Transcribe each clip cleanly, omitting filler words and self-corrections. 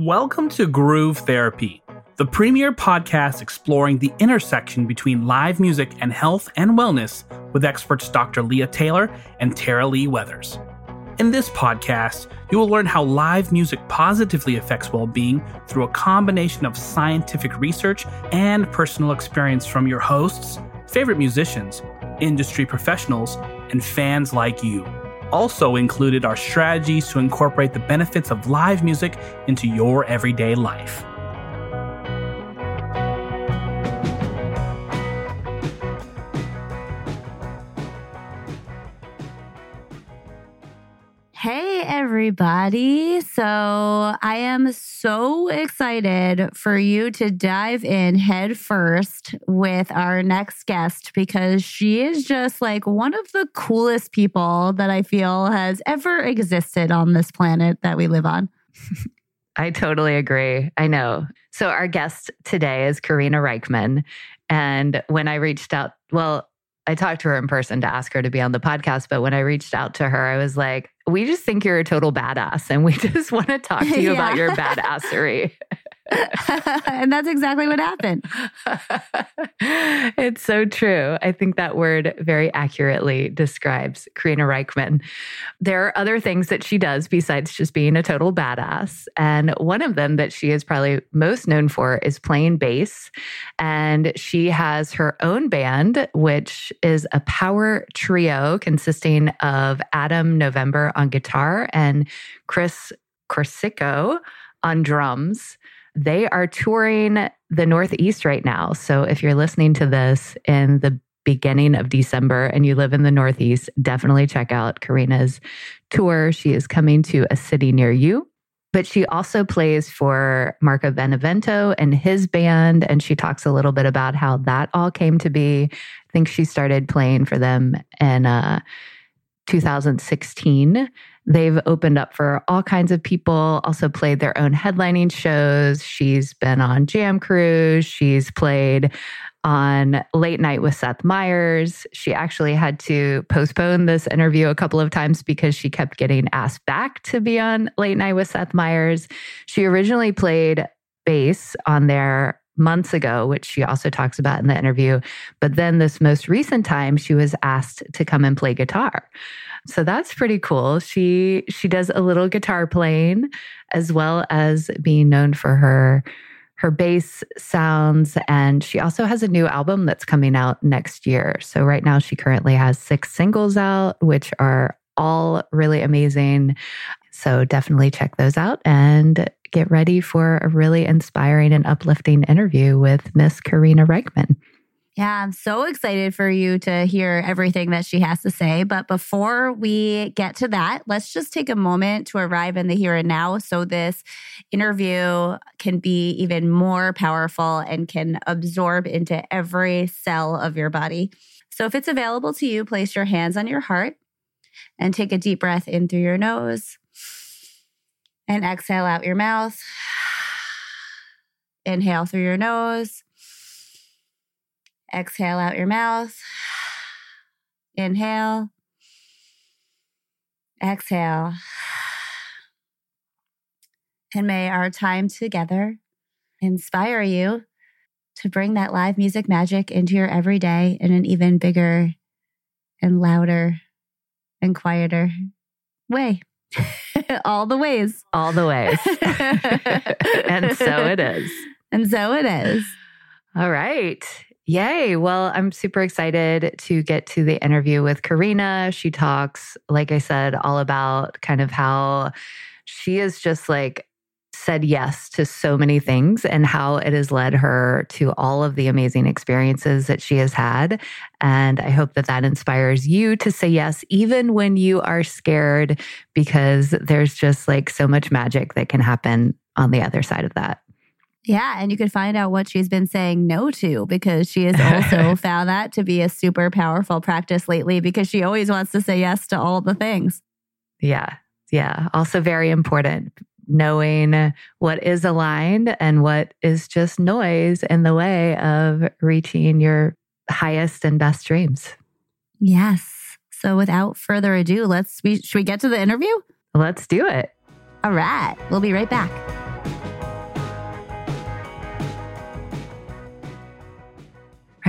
Welcome to Groove Therapy, the premier podcast exploring the intersection between live music and health and wellness with experts Dr. Leah Taylor and Tara Lee Weathers. In this podcast, you will learn how live music positively affects well-being through a combination of scientific research and personal experience from your hosts, favorite musicians, industry professionals, and fans like you. Also included are strategies to incorporate the benefits of live music into your everyday life. Hey, everybody. So I am so excited for you to dive in head first with our next guest, because she is just like one of the coolest people that I feel has ever existed on this planet that we live on. I totally agree. I know. So our guest today is Karina Reichman. And when I reached out, I talked to her in person to ask her to be on the podcast, but when I reached out to her, I was like, we just think you're a total badass and we just want to talk to you about your badassery. And that's exactly what happened. It's so true. I think that word very accurately describes Karina Reichman. There are other things that she does besides just being a total badass. And one of them that she is probably most known for is playing bass. And she has her own band, which is a power trio consisting of Adam November on guitar and Chris Corsico on drums. They are touring the Northeast right now. So if you're listening to this in the beginning of December and you live in the Northeast, definitely check out Karina's tour. She is coming to a city near you. But she also plays for Marco Benevento and his band. And she talks a little bit about how that all came to be. I think she started playing for them in 2016. They've opened up for all kinds of people, also played their own headlining shows. She's been on Jam Cruise. She's played on Late Night with Seth Meyers. She actually had to postpone this interview a couple of times because she kept getting asked back to be on Late Night with Seth Meyers. She originally played bass on their months ago, which she also talks about in the interview. But then this most recent time, she was asked to come and play guitar. So that's pretty cool. She does a little guitar playing, as well as being known for her bass sounds. And she also has a new album that's coming out next year. So right now she currently has 6 singles out, which are all really amazing. So definitely check those out and get ready for a really inspiring and uplifting interview with Miss Karina Reichman. Yeah, I'm so excited for you to hear everything that she has to say. But before we get to that, let's just take a moment to arrive in the here and now so this interview can be even more powerful and can absorb into every cell of your body. So if it's available to you, place your hands on your heart and take a deep breath in through your nose and exhale out your mouth. Inhale through your nose. Exhale out your mouth. Inhale. Exhale. And may our time together inspire you to bring that live music magic into your everyday in an even bigger and louder and quieter way. All the ways. All the ways. And so it is. And so it is. All right. Yay. Well, I'm super excited to get to the interview with Karina. She talks, like I said, all about kind of how she is just like said yes to so many things and how it has led her to all of the amazing experiences that she has had. And I hope that that inspires you to say yes, even when you are scared, because there's just like so much magic that can happen on the other side of that. Yeah, and you can find out what she's been saying no to, because she has also found that to be a super powerful practice lately, because she always wants to say yes to all the things. Yeah. Also very important, knowing what is aligned and what is just noise in the way of reaching your highest and best dreams. Yes. So without further ado, should we get to the interview? Let's do it. All right. We'll be right back.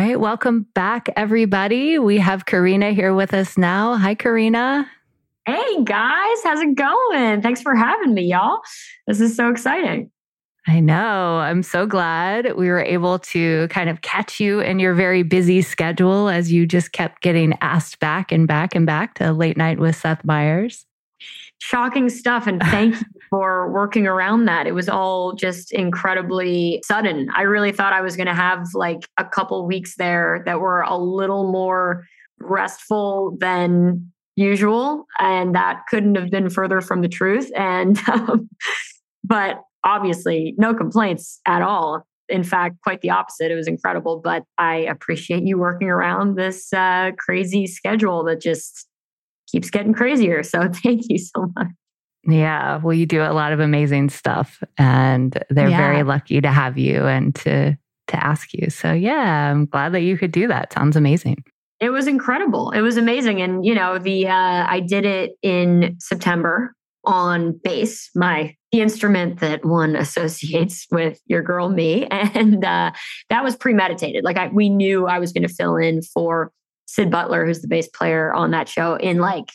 All right, welcome back, everybody. We have Karina here with us now. Hi, Karina. Hey, guys. How's it going? Thanks for having me, y'all. This is so exciting. I know. I'm so glad we were able to kind of catch you in your very busy schedule as you just kept getting asked back and back and back to Late Night with Seth Meyers. Shocking stuff. And thank you for working around that. It was all just incredibly sudden. I really thought I was going to have like a couple weeks there that were a little more restful than usual. And that couldn't have been further from the truth. And, but obviously no complaints at all. In fact, quite the opposite. It was incredible, but I appreciate you working around this crazy schedule that just keeps getting crazier. So thank you so much. Yeah. Well, you do a lot of amazing stuff and they're very lucky to have you and to ask you. So yeah, I'm glad that you could do that. Sounds amazing. It was incredible. It was amazing. And you know, I did it in September on bass, the instrument that one associates with your girl, me. And that was premeditated. Like we knew I was going to fill in for Sid Butler, who's the bass player on that show, in like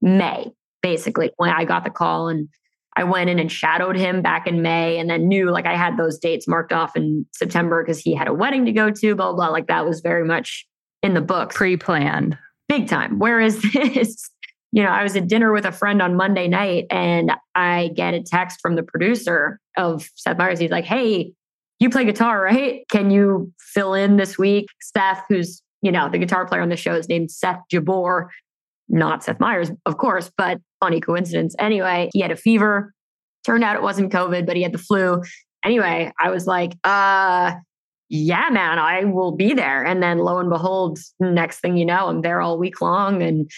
May, basically, when I got the call. And I went in and shadowed him back in May and then knew like I had those dates marked off in September because he had a wedding to go to, blah, blah. Like that was very much in the books. Pre-planned. Big time. Whereas this, you know, I was at dinner with a friend on Monday night and I get a text from the producer of Seth Meyers. He's like, hey, you play guitar, right? Can you fill in this week? Seth, who's the guitar player on the show is named Seth Jabbour, not Seth Meyers, of course, but funny coincidence. Anyway, he had a fever. Turned out it wasn't COVID, but he had the flu. Anyway, I was like, yeah, man, I will be there. And then lo and behold, next thing you know, I'm there all week long and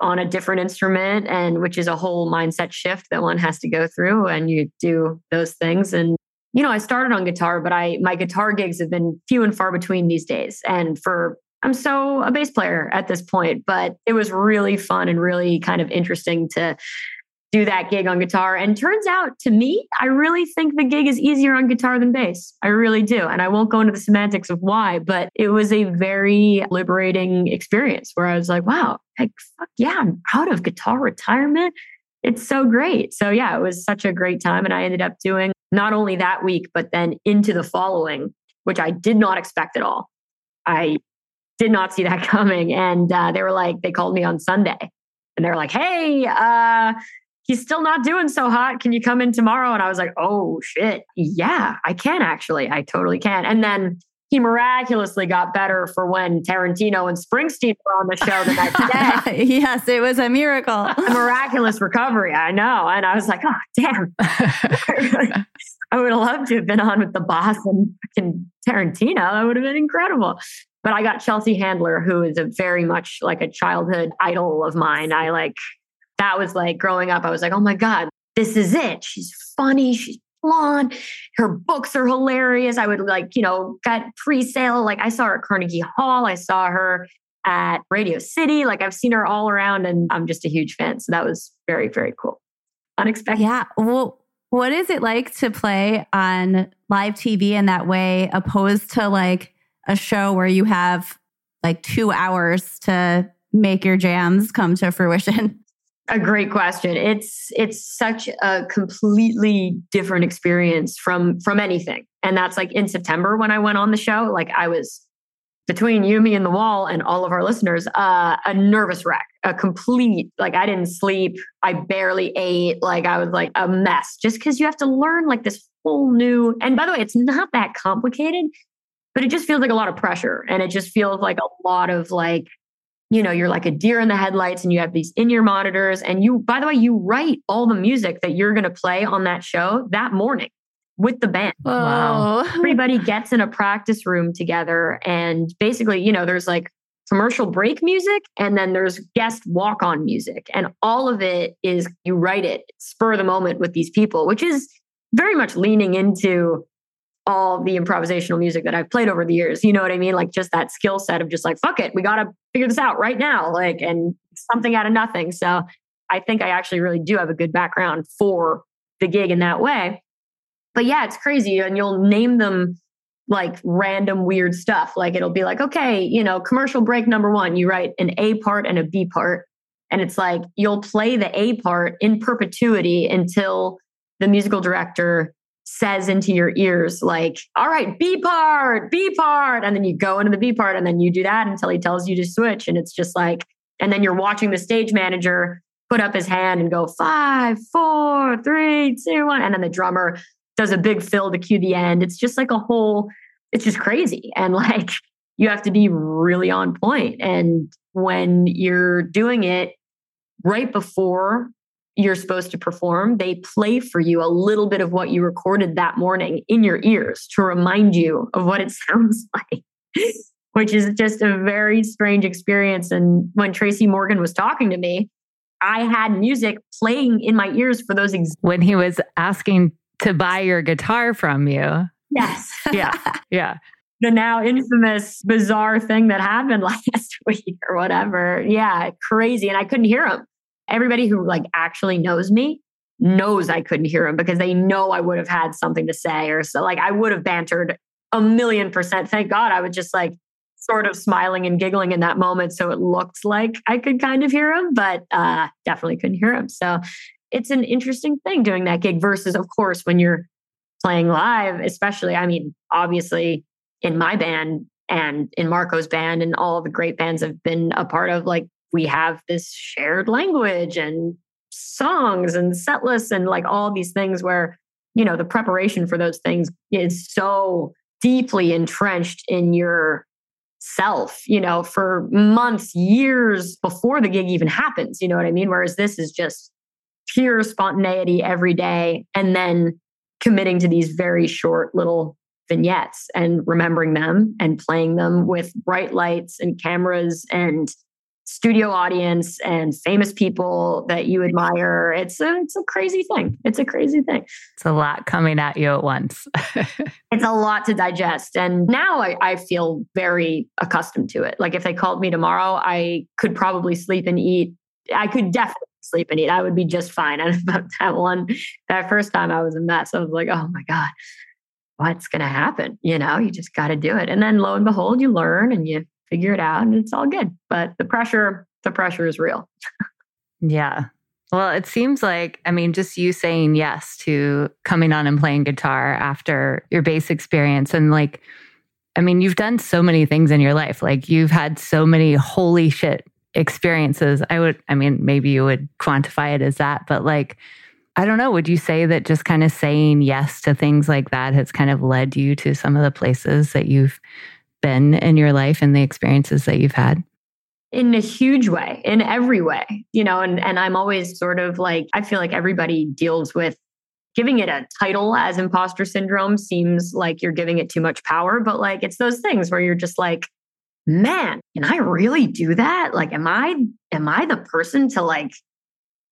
on a different instrument, and which is a whole mindset shift that one has to go through. And you do those things. And you know, I started on guitar, but my guitar gigs have been few and far between these days. And I'm so a bass player at this point, but it was really fun and really kind of interesting to do that gig on guitar. And turns out to me, I really think the gig is easier on guitar than bass. I really do. And I won't go into the semantics of why, but it was a very liberating experience where I was like, wow, like, fuck yeah, I'm out of guitar retirement. It's so great. So yeah, it was such a great time. And I ended up doing not only that week, but then into the following, which I did not expect at all. I did not see that coming. And they called me on Sunday and they were like, hey, he's still not doing so hot. Can you come in tomorrow? And I was like, oh shit. Yeah, I can actually. I totally can. And then he miraculously got better for when Tarantino and Springsteen were on the show the next day. Yes, it was a miracle. A miraculous recovery. I know. And I was like, oh, damn. I would have loved to have been on with The Boss and fucking Tarantino. That would have been incredible. But I got Chelsea Handler, who is a very much like a childhood idol of mine. That was like growing up, I was like, oh my God, this is it. She's funny. She's blonde. Her books are hilarious. I would got pre-sale. Like I saw her at Carnegie Hall. I saw her at Radio City. Like I've seen her all around and I'm just a huge fan. So that was very, very cool. Unexpected. Yeah. Well, what is it like to play on live TV in that way opposed to like a show where you have like 2 hours to make your jams come to fruition? A great question. It's such a completely different experience from anything. And that's like in September when I went on the show, like I was between you, me and the wall and all of our listeners, a nervous wreck, a complete, like I didn't sleep. I barely ate. Like I was like a mess just because you have to learn like this whole new, and by the way, it's not that complicated. But it just feels like a lot of pressure and it just feels like a lot of like, you know, you're like a deer in the headlights and you have these in-ear monitors and you, by the way, you write all the music that you're going to play on that show that morning with the band. Wow. Everybody gets in a practice room together and basically, you know, there's like commercial break music and then there's guest walk-on music and all of it is you write it spur of the moment with these people, which is very much leaning into all the improvisational music that I've played over the years. You know what I mean? Like just that skill set of just like, fuck it, we got to figure this out right now. Like, and something out of nothing. So I think I actually really do have a good background for the gig in that way. But yeah, it's crazy. And you'll name them like random weird stuff. Like it'll be like, okay, you know, commercial break number one, you write an A part and a B part. And it's like, you'll play the A part in perpetuity until the musical director says into your ears, like, all right, B part. And then you go into the B part and then you do that until he tells you to switch. And it's just like, and then you're watching the stage manager put up his hand and go 5, 4, 3, 2, 1. And then the drummer does a big fill to cue the end. It's just like a whole, it's just crazy. And like, you have to be really on point. And when you're doing it right before you're supposed to perform, they play for you a little bit of what you recorded that morning in your ears to remind you of what it sounds like, which is just a very strange experience. And when Tracy Morgan was talking to me, I had music playing in my ears for those. When he was asking to buy your guitar from you. Yes. Yeah. Yeah. The now infamous bizarre thing that happened last week or whatever. Yeah. Crazy. And I couldn't hear him. Everybody who like actually knows me knows I couldn't hear him because they know I would have had something to say or so. Like I would have bantered 1,000,000%. Thank God I was just like sort of smiling and giggling in that moment. So it looked like I could kind of hear him, but definitely couldn't hear him. So it's an interesting thing doing that gig versus, of course, when you're playing live, especially, I mean, obviously in my band and in Marco's band and all the great bands I've been a part of, like, we have this shared language and songs and set lists and like all these things where, you know, the preparation for those things is so deeply entrenched in your self, you know, for months, years before the gig even happens. You know what I mean? Whereas this is just pure spontaneity every day and then committing to these very short little vignettes and remembering them and playing them with bright lights and cameras and studio audience and famous people that you admire. It's a crazy thing. It's a crazy thing. It's a lot coming at you at once. It's a lot to digest. And now I feel very accustomed to it. Like if they called me tomorrow, I could probably sleep and eat. I could definitely sleep and eat. I would be just fine. And about that one, that first time I was a mess. I was like, oh my God, what's going to happen? You know, you just got to do it. And then lo and behold, you learn and you figure it out and it's all good. But the pressure is real. Yeah. Well, it seems like, I mean, just you saying yes to coming on and playing guitar after your bass experience. And like, I mean, you've done so many things in your life. Like you've had so many holy shit experiences. Maybe you would quantify it as that, but like, I don't know, would you say that just kind of saying yes to things like that has kind of led you to some of the places that you've been in your life and the experiences that you've had? In a huge way, in every way, you know, and I'm always sort of like, I feel like everybody deals with giving it a title as imposter syndrome seems like you're giving it too much power, but like, it's those things where you're just like, man, can I really do that? Like, am I the person to like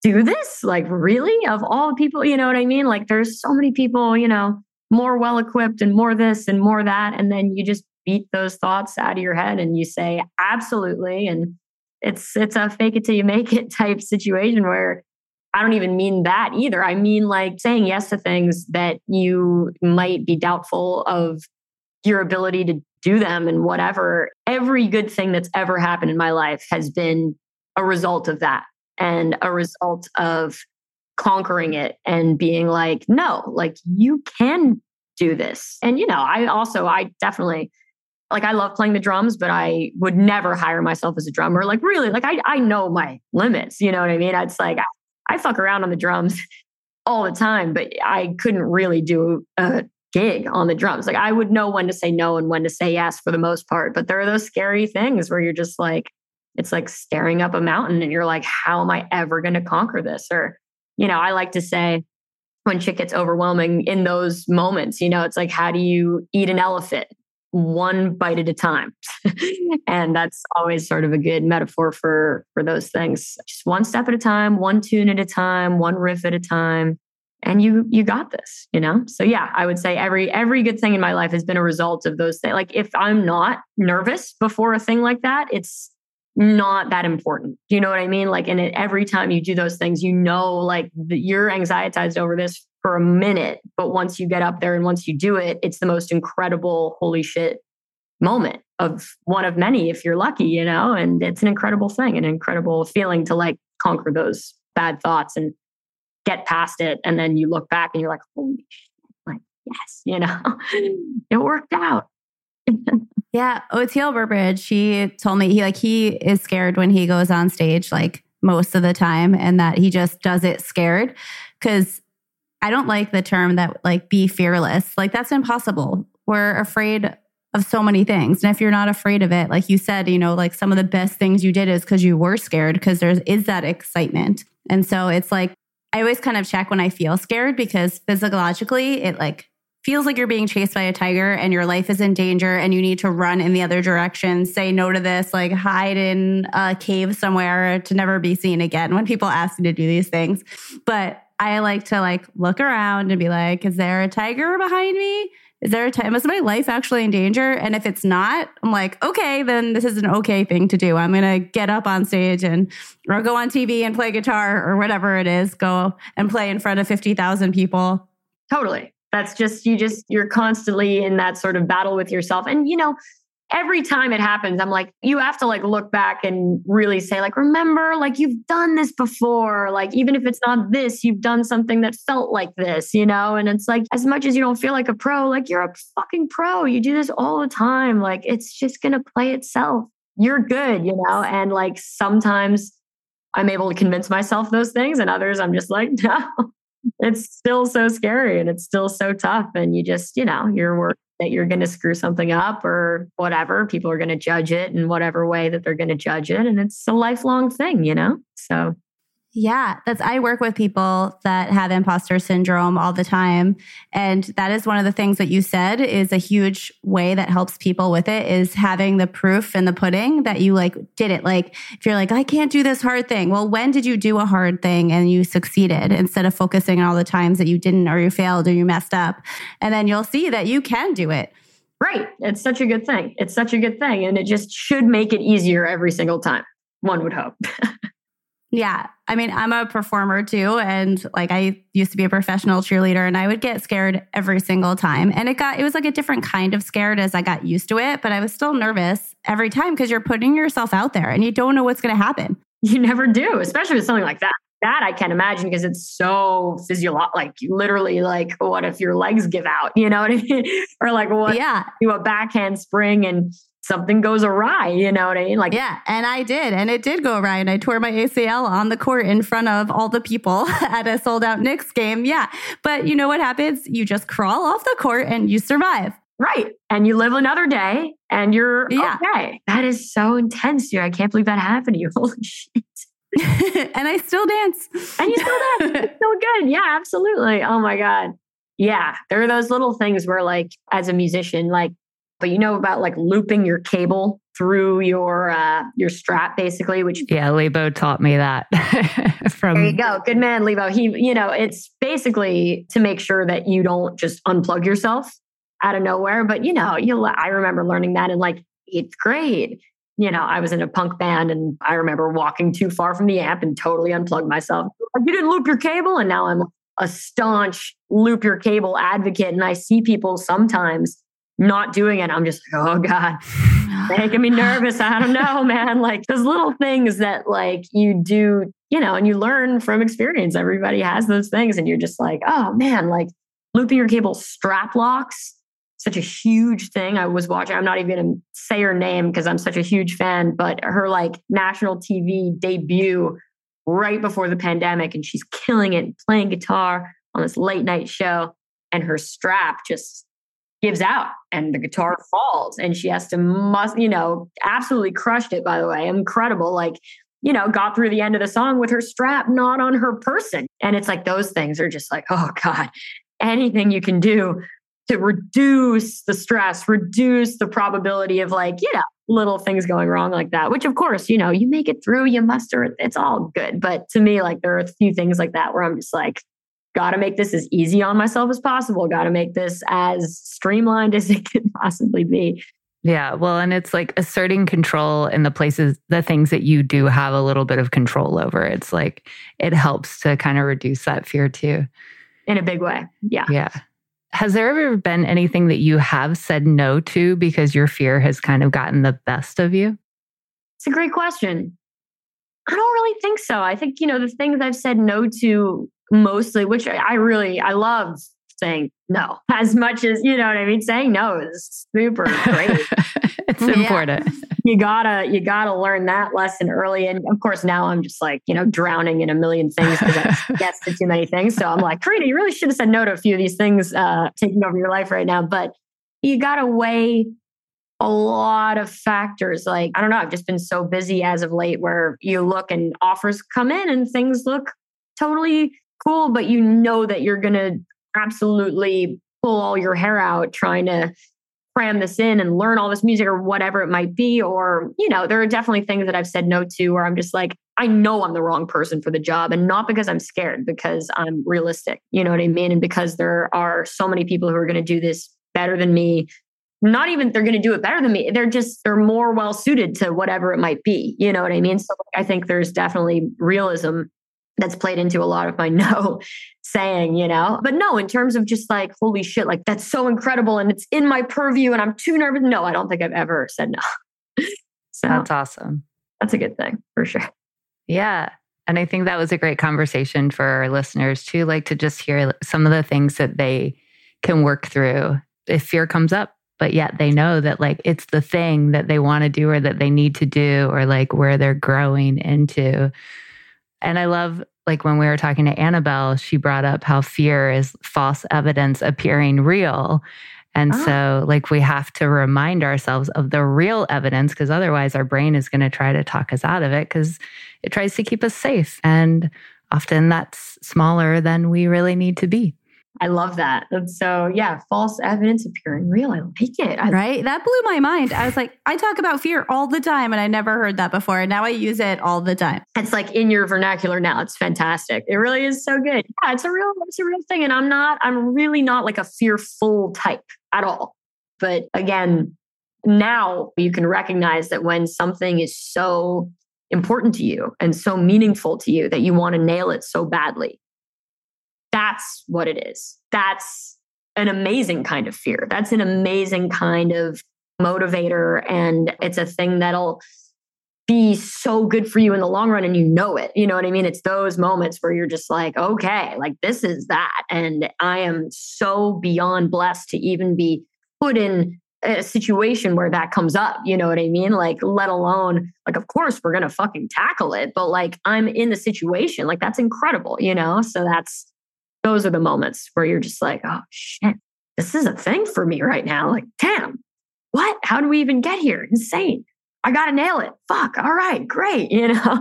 do this? Like really? Of all people, you know what I mean? Like there's so many people, you know, more well-equipped and more this and more that. And then you just beat those thoughts out of your head and you say, absolutely. And it's a fake it till you make it type situation where I don't even mean that either. I mean, like saying yes to things that you might be doubtful of your ability to do them and whatever. Every good thing that's ever happened in my life has been a result of that and a result of conquering it and being like, no, like you can do this. And, you know, I definitely, like I love playing the drums, but I would never hire myself as a drummer. Like really, like I know my limits, you know what I mean? It's like, I fuck around on the drums all the time, but I couldn't really do a gig on the drums. Like I would know when to say no and when to say yes for the most part. But there are those scary things where you're just like, it's like staring up a mountain and you're like, how am I ever going to conquer this? Or, you know, I like to say, when shit gets overwhelming in those moments, you know, it's like, how do you eat an elephant? One bite at a time. And that's always sort of a good metaphor for those things. Just one step at a time, one tune at a time, one riff at a time. And you got this, you know? So yeah, I would say every good thing in my life has been a result of those things. Like if I'm not nervous before a thing like that, it's not that important. Do you know what I mean? Like, and every time you do those things, you know, like you're anxietized over this for a minute. But once you get up there and once you do it, it's the most incredible, holy shit moment of one of many, if you're lucky, you know, and it's an incredible thing, an incredible feeling to like conquer those bad thoughts and get past it. And then you look back and you're like, holy shit, like, yes, you know, it worked out. Yeah. Oteil Burbridge, he told me he is scared when he goes on stage, like most of the time, and that he just does it scared. 'Cause I don't like the term that like be fearless. Like that's impossible. We're afraid of so many things. And if you're not afraid of it, like you said, you know, like some of the best things you did is 'cause you were scared, 'cause there is that excitement. And so it's like, I always kind of check when I feel scared, because physiologically it like feels like you're being chased by a tiger and your life is in danger and you need to run in the other direction, say no to this, like hide in a cave somewhere to never be seen again when people ask you to do these things. But I like to like look around and be like, is there a tiger behind me? Is there a time? Is my life actually in danger? And if it's not, I'm like, okay, then this is an okay thing to do. I'm going to get up on stage or go on TV and play guitar or whatever it is, go and play in front of 50,000 people. Totally. That's just, you're constantly in that sort of battle with yourself. And, you know, every time it happens, I'm like, you have to like look back and really say like, remember, like you've done this before. Like, even if it's not this, you've done something that felt like this, you know? And it's like, as much as you don't feel like a pro, like you're a fucking pro. You do this all the time. Like, it's just going to play itself. You're good, you know? And like, sometimes I'm able to convince myself those things, and others I'm just like, no. It's still so scary and it's still so tough. And you just, you know, you're worried that you're going to screw something up or whatever. People are going to judge it in whatever way that they're going to judge it. And it's a lifelong thing, you know? So. Yeah. I work with people that have imposter syndrome all the time. And that is one of the things that you said is a huge way that helps people with it, is having the proof in the pudding that you like did it. Like if you're like, I can't do this hard thing. Well, when did you do a hard thing and you succeeded, instead of focusing on all the times that you didn't or you failed or you messed up? And then you'll see that you can do it. Right. It's such a good thing. It's such a good thing. And it just should make it easier every single time. One would hope. Yeah. I mean, I'm a performer too. And like I used to be a professional cheerleader, and I would get scared every single time. And it was like a different kind of scared as I got used to it, but I was still nervous every time because you're putting yourself out there and you don't know what's going to happen. You never do, especially with something like that. That I can't imagine, because it's so physiological, like literally like, what if your legs give out? You know what I mean? Or like, what? Yeah. Do a backhand spring and something goes awry, you know what I mean? Like, yeah, and I did. And it did go awry. And I tore my ACL on the court in front of all the people at a sold out Knicks game. Yeah. But you know what happens? You just crawl off the court and you survive. Right. And you live another day and you're okay. That is so intense, dude. I can't believe that happened to you. Holy shit. And I still dance. And you still dance. It's so good. Yeah, absolutely. Oh my God. Yeah. There are those little things where like, as a musician, like, but you know about like looping your cable through your strap, basically, which... Yeah, Lebo taught me that. There you go. Good man, Lebo. He, you know, it's basically to make sure that you don't just unplug yourself out of nowhere. But, you know, I remember learning that in like 8th grade. You know, I was in a punk band and I remember walking too far from the amp and totally unplugged myself. You didn't loop your cable. And now I'm a staunch loop your cable advocate. And I see people sometimes not doing it. I'm just like, oh God, making me nervous. I don't know, man. Like those little things that like you do, you know, and you learn from experience. Everybody has those things. And you're just like, oh man, like looping your cable, strap locks, such a huge thing. I was watching, I'm not even going to say her name because I'm such a huge fan, but her like national TV debut right before the pandemic, and she's killing it, playing guitar on this late night show, and her strap just gives out and the guitar falls and she has to absolutely crushed it, by the way. Incredible. Like, you know, got through the end of the song with her strap not on her person. And it's like, those things are just like, oh God, anything you can do to reduce the stress, reduce the probability of like, you know, little things going wrong like that, which of course, you know, you make it through, you muster it, it's all good. But to me, like there are a few things like that where I'm just like, got to make this as easy on myself as possible. Got to make this as streamlined as it could possibly be. Yeah. Well, and it's like asserting control in the things that you do have a little bit of control over. It's like, it helps to kind of reduce that fear too. in a big way. Yeah. Yeah. Has there ever been anything that you have said no to because your fear has kind of gotten the best of you? It's a great question. I don't really think so. I think, you know, the things I've said no to mostly, which I love saying no as much as, you know what I mean? Saying no is super great. It's important. You gotta learn that lesson early. And of course, now I'm just like, you know, drowning in a million things because I guess to too many things. So I'm like, Karina, you really should have said no to a few of these things taking over your life right now. But you gotta weigh a lot of factors. Like, I don't know, I've just been so busy as of late where you look and offers come in and things look totally cool, but you know that you're going to absolutely pull all your hair out trying to cram this in and learn all this music or whatever it might be. Or, you know, there are definitely things that I've said no to where I'm just like, I know I'm the wrong person for the job, and not because I'm scared, because I'm realistic. You know what I mean? And because there are so many people who are going to do this better than me. Not even they're going to do it better than me. They're more well suited to whatever it might be. You know what I mean? So I think there's definitely realism that's played into a lot of my no saying, you know, but no, in terms of just like, holy shit, like that's so incredible and it's in my purview and I'm too nervous. No, I don't think I've ever said no. So that's awesome. That's a good thing for sure. Yeah. And I think that was a great conversation for our listeners too, like to just hear some of the things that they can work through if fear comes up, but yet they know that like, it's the thing that they want to do or that they need to do or like where they're growing into. And I love, like when we were talking to Annabelle, she brought up how fear is false evidence appearing real. And so like, we have to remind ourselves of the real evidence because otherwise our brain is going to try to talk us out of it because it tries to keep us safe. And often that's smaller than we really need to be. I love that. And so yeah, false evidence appearing real. I like it. Right? That blew my mind. I was like, I talk about fear all the time and I never heard that before. And now I use it all the time. It's like in your vernacular now. It's fantastic. It really is so good. Yeah, it's a real thing. And I'm really not like a fearful type at all. But again, now you can recognize that when something is so important to you and so meaningful to you that you want to nail it so badly. That's what it is. That's an amazing kind of fear. That's an amazing kind of motivator. And it's a thing that'll be so good for you in the long run. And you know it, you know what I mean? It's those moments where you're just like, okay, like this is that. And I am so beyond blessed to even be put in a situation where that comes up, you know what I mean? Like, let alone, like, of course we're going to fucking tackle it, but like I'm in the situation, like that's incredible, you know? So those are the moments where you're just like, oh shit, this is a thing for me right now. Like, damn, what? How do we even get here? Insane. I got to nail it. Fuck. All right. Great. You know?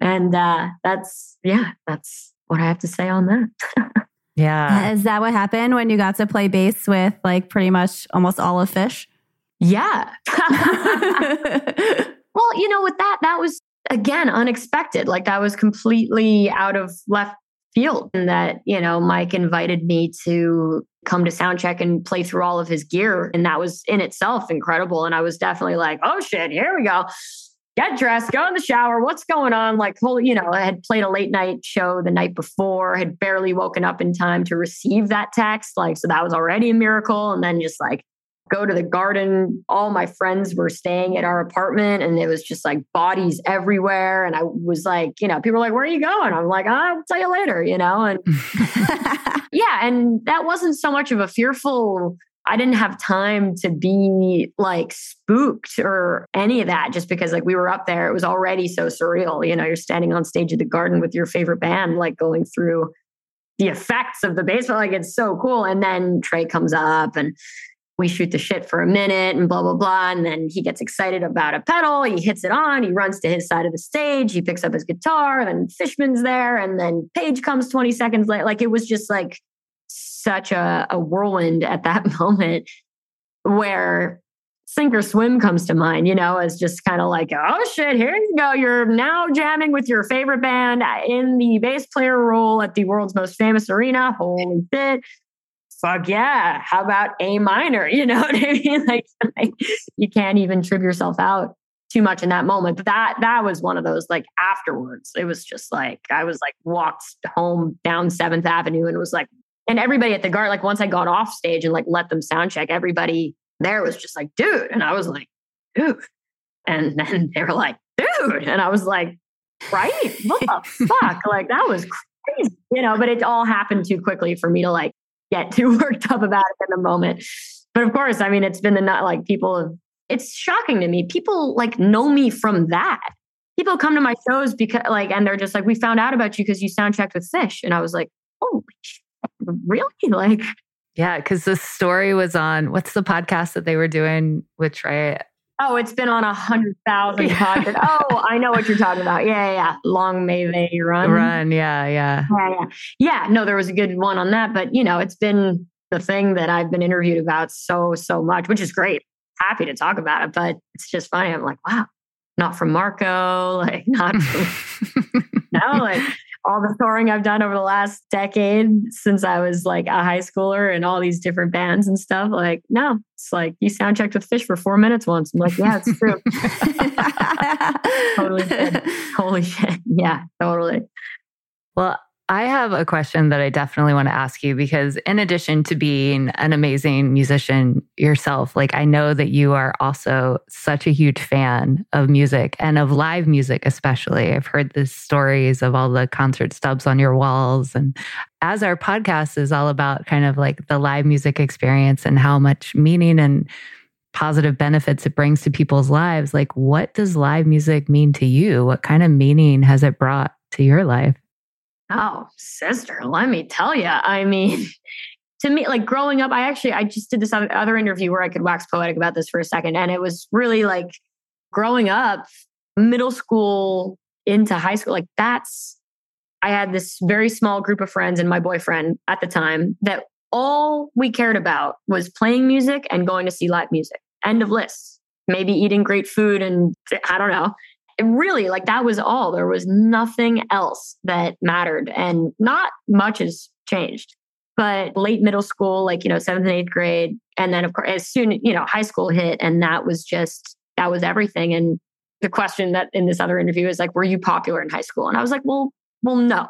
And that's what I have to say on that. Yeah. Is that what happened when you got to play bass with like pretty much almost all of Phish? Yeah. Well, you know, with that was again, unexpected. Like that was completely out of left field. And that, you know, Mike invited me to come to soundcheck and play through all of his gear. And that was in itself incredible. And I was definitely like, oh shit, here we go. Get dressed, go in the shower. What's going on? Like, holy, you know, I had played a late night show the night before, had barely woken up in time to receive that text. Like, so that was already a miracle. And then just like, go to the garden. All my friends were staying at our apartment and it was just like bodies everywhere. And I was like, you know, people were like, where are you going? I'm like, I'll tell you later, you know? And yeah. And that wasn't so much of a fearful, I didn't have time to be like spooked or any of that just because like we were up there, it was already so surreal. You know, you're standing on stage at the garden with your favorite band, like going through the effects of the baseball. Like it's so cool. And then Trey comes up and we shoot the shit for a minute and blah, blah, blah. And then he gets excited about a pedal. He hits it on. He runs to his side of the stage. He picks up his guitar. Then Fishman's there. And then Paige comes 20 seconds later. Like it was just like such a whirlwind at that moment where sink or swim comes to mind, you know, as just kind of like, oh shit, here you go. You're now jamming with your favorite band in the bass player role at the world's most famous arena. Holy shit. Fuck yeah. How about A minor? You know what I mean? Like you can't even trip yourself out too much in that moment. But that was one of those like afterwards. It was just like, I was like walked home down 7th Avenue and was like, And everybody at the Garden, like once I got off stage and like let them sound check, everybody there was just like, dude. And I was like, dude. And then they were like, dude. And I was like, right? What the fuck? Like that was crazy, you know, but it all happened too quickly for me to like get too worked up about it in the moment. But of course, I mean, it's been the nut, like people have, it's shocking to me. People like know me from that. People come to my shows because like, and they're just like, we found out about you because you sound checked with Phish. And I was like, holy shit, really? Like, yeah. Cause the story was on, what's the podcast that they were doing with Trey? Oh, it's been on 100,000 podcasts. Oh, I know what you're talking about. Yeah, yeah, yeah. Long may they run. Run, yeah. No, there was a good one on that, but you know, it's been the thing that I've been interviewed about so much, which is great. Happy to talk about it, but it's just funny. I'm like, wow, not from Marco, like not from, no, like all the touring I've done over the last decade since I was like a high schooler and all these different bands and stuff. Like, no, it's like you sound checked with Phish for 4 minutes once. I'm like, yeah, it's true. Totally good. Holy shit. Yeah, totally. Well, I have a question that I definitely want to ask you because in addition to being an amazing musician yourself, like I know that you are also such a huge fan of music and of live music, especially. I've heard the stories of all the concert stubs on your walls. And as our podcast is all about kind of like the live music experience and how much meaning and positive benefits it brings to people's lives, like what does live music mean to you? What kind of meaning has it brought to your life? Oh, sister, let me tell you. I mean, to me, like growing up, I just did this other interview where I could wax poetic about this for a second. And it was really like growing up, middle school into high school, like I had this very small group of friends and my boyfriend at the time that all we cared about was playing music and going to see live music. End of list. Maybe eating great food and I don't know. It really, like that was all. There was nothing else that mattered, and not much has changed. But late middle school, like you know, 7th and 8th grade, and then of course, as soon you know, high school hit, and that was everything. And the question that in this other interview is like, were you popular in high school? And I was like, well, no,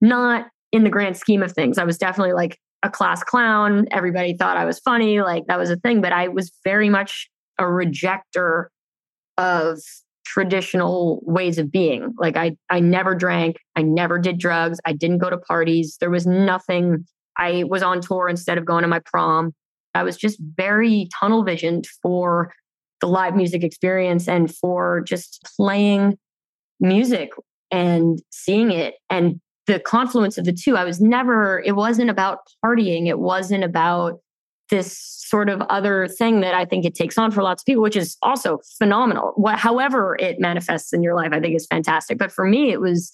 not in the grand scheme of things. I was definitely like a class clown. Everybody thought I was funny, like that was a thing. But I was very much a rejecter of traditional ways of being. Like I never drank. I never did drugs. I didn't go to parties. There was nothing. I was on tour instead of going to my prom. I was just very tunnel visioned for the live music experience and for just playing music and seeing it. And the confluence of the two, it wasn't about partying. It wasn't about this sort of other thing that I think it takes on for lots of people, which is also phenomenal. However it manifests in your life, I think is fantastic. But for me, it was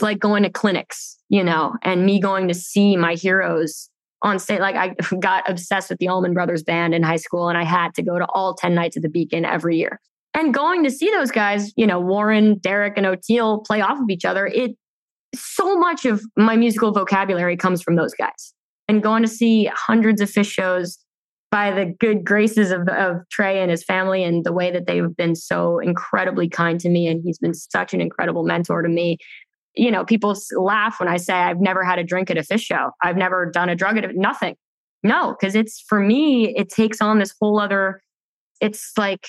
like going to clinics, you know, and me going to see my heroes on stage. Like I got obsessed with the Allman Brothers band in high school, and I had to go to all 10 nights at the Beacon every year. And going to see those guys, you know, Warren, Derek, and Oteil play off of each other. So much of my musical vocabulary comes from those guys. And going to see hundreds of Phish shows by the good graces of Trey and his family and the way that they've been so incredibly kind to me. And he's been such an incredible mentor to me. You know, people laugh when I say I've never had a drink at a Phish show. I've never done a drug at nothing. No, because for me, it takes on this whole other, it's like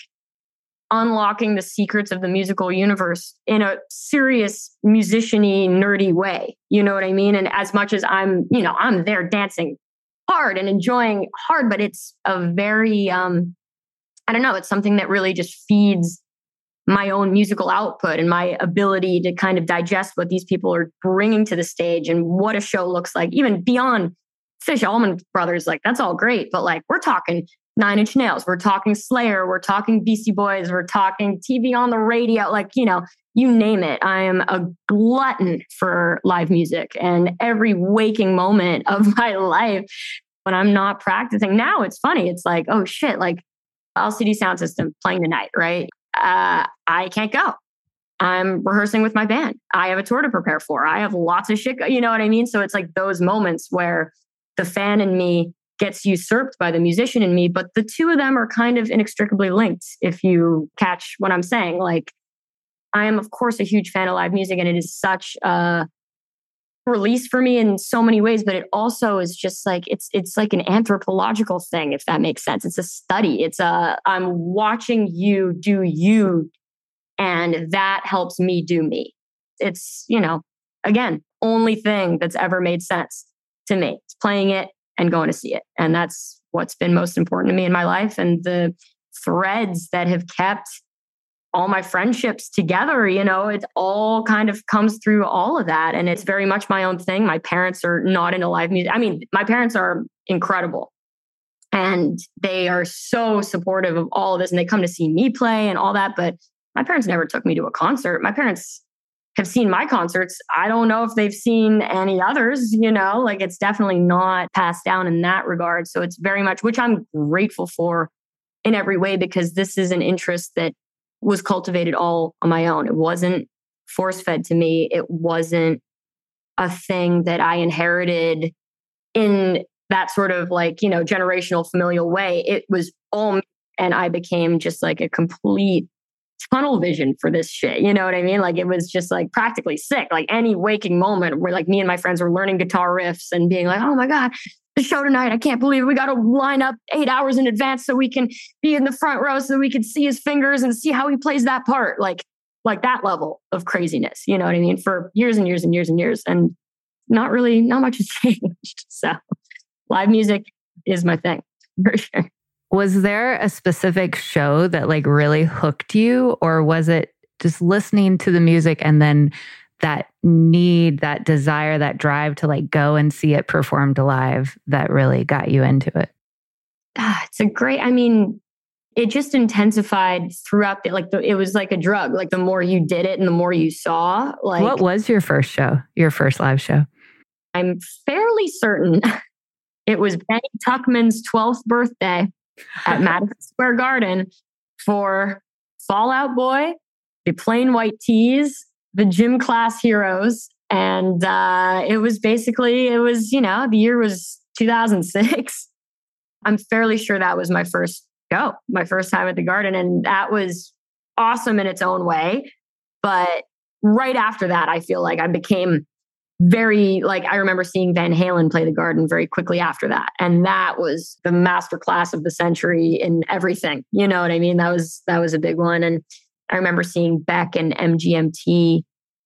unlocking the secrets of the musical universe in a serious musician-y, nerdy way. You know what I mean? And as much as I'm there dancing hard and enjoying hard, but it's a very, I don't know, it's something that really just feeds my own musical output and my ability to kind of digest what these people are bringing to the stage and what a show looks like, even beyond Phish, Allman Brothers. Like, that's all great, but like, we're talking Nine Inch Nails, we're talking Slayer, we're talking Beastie Boys, we're talking TV on the Radio, like, you know, you name it. I am a glutton for live music, and every waking moment of my life when I'm not practicing. Now it's funny. It's like, oh shit, like LCD Soundsystem playing tonight, right? I can't go. I'm rehearsing with my band. I have a tour to prepare for. I have lots of shit. You know what I mean? So it's like those moments where the fan in me gets usurped by the musician in me, but the two of them are kind of inextricably linked, if you catch what I'm saying. Like, I am, of course, a huge fan of live music, and it is such a release for me in so many ways, but it also is just like, it's like an anthropological thing, if that makes sense. It's a study. It's a, I'm watching you do you, and that helps me do me. It's, you know, again, only thing that's ever made sense to me. It's playing it and going to see it. And that's what's been most important to me in my life. And the threads that have kept all my friendships together, you know, it all kind of comes through all of that. And it's very much my own thing. My parents are not into live music. I mean, my parents are incredible and they are so supportive of all of this, and they come to see me play and all that. But my parents never took me to a concert. My parents have seen my concerts. I don't know if they've seen any others, you know, like it's definitely not passed down in that regard. So it's very much, which I'm grateful for in every way, because this is an interest that was cultivated all on my own. It wasn't force-fed to me. It wasn't a thing that I inherited in that sort of like, you know, generational familial way. It was all me, and I became just like a complete tunnel vision for this shit. You know what I mean? Like it was just like practically sick. Like any waking moment where like me and my friends were learning guitar riffs and being like, oh my God, the show tonight, I can't believe it. We got to line up 8 hours in advance so we can be in the front row so we can see his fingers and see how he plays that part. Like that level of craziness, you know what I mean? For years and years and years and years, and not much has changed. So live music is my thing for sure. Was there a specific show that like really hooked you, or was it just listening to the music and then that need, that desire, that drive to like go and see it performed live that really got you into it? It's a great, I mean, it just intensified throughout it was like a drug. Like the more you did it and the more you saw, like. What was your first show, your first live show? I'm fairly certain it was Benny Tuckman's 12th birthday at Madison Square Garden for Fallout Boy, the Plain White Tees, the Gym Class Heroes. And it was, you know, the year was 2006. I'm fairly sure that was my first show, my first time at the Garden. And that was awesome in its own way. But right after that, I feel like I became very, like, I remember seeing Van Halen play the Garden very quickly after that. And that was the masterclass of the century in everything. You know what I mean? That was a big one. And I remember seeing Beck and MGMT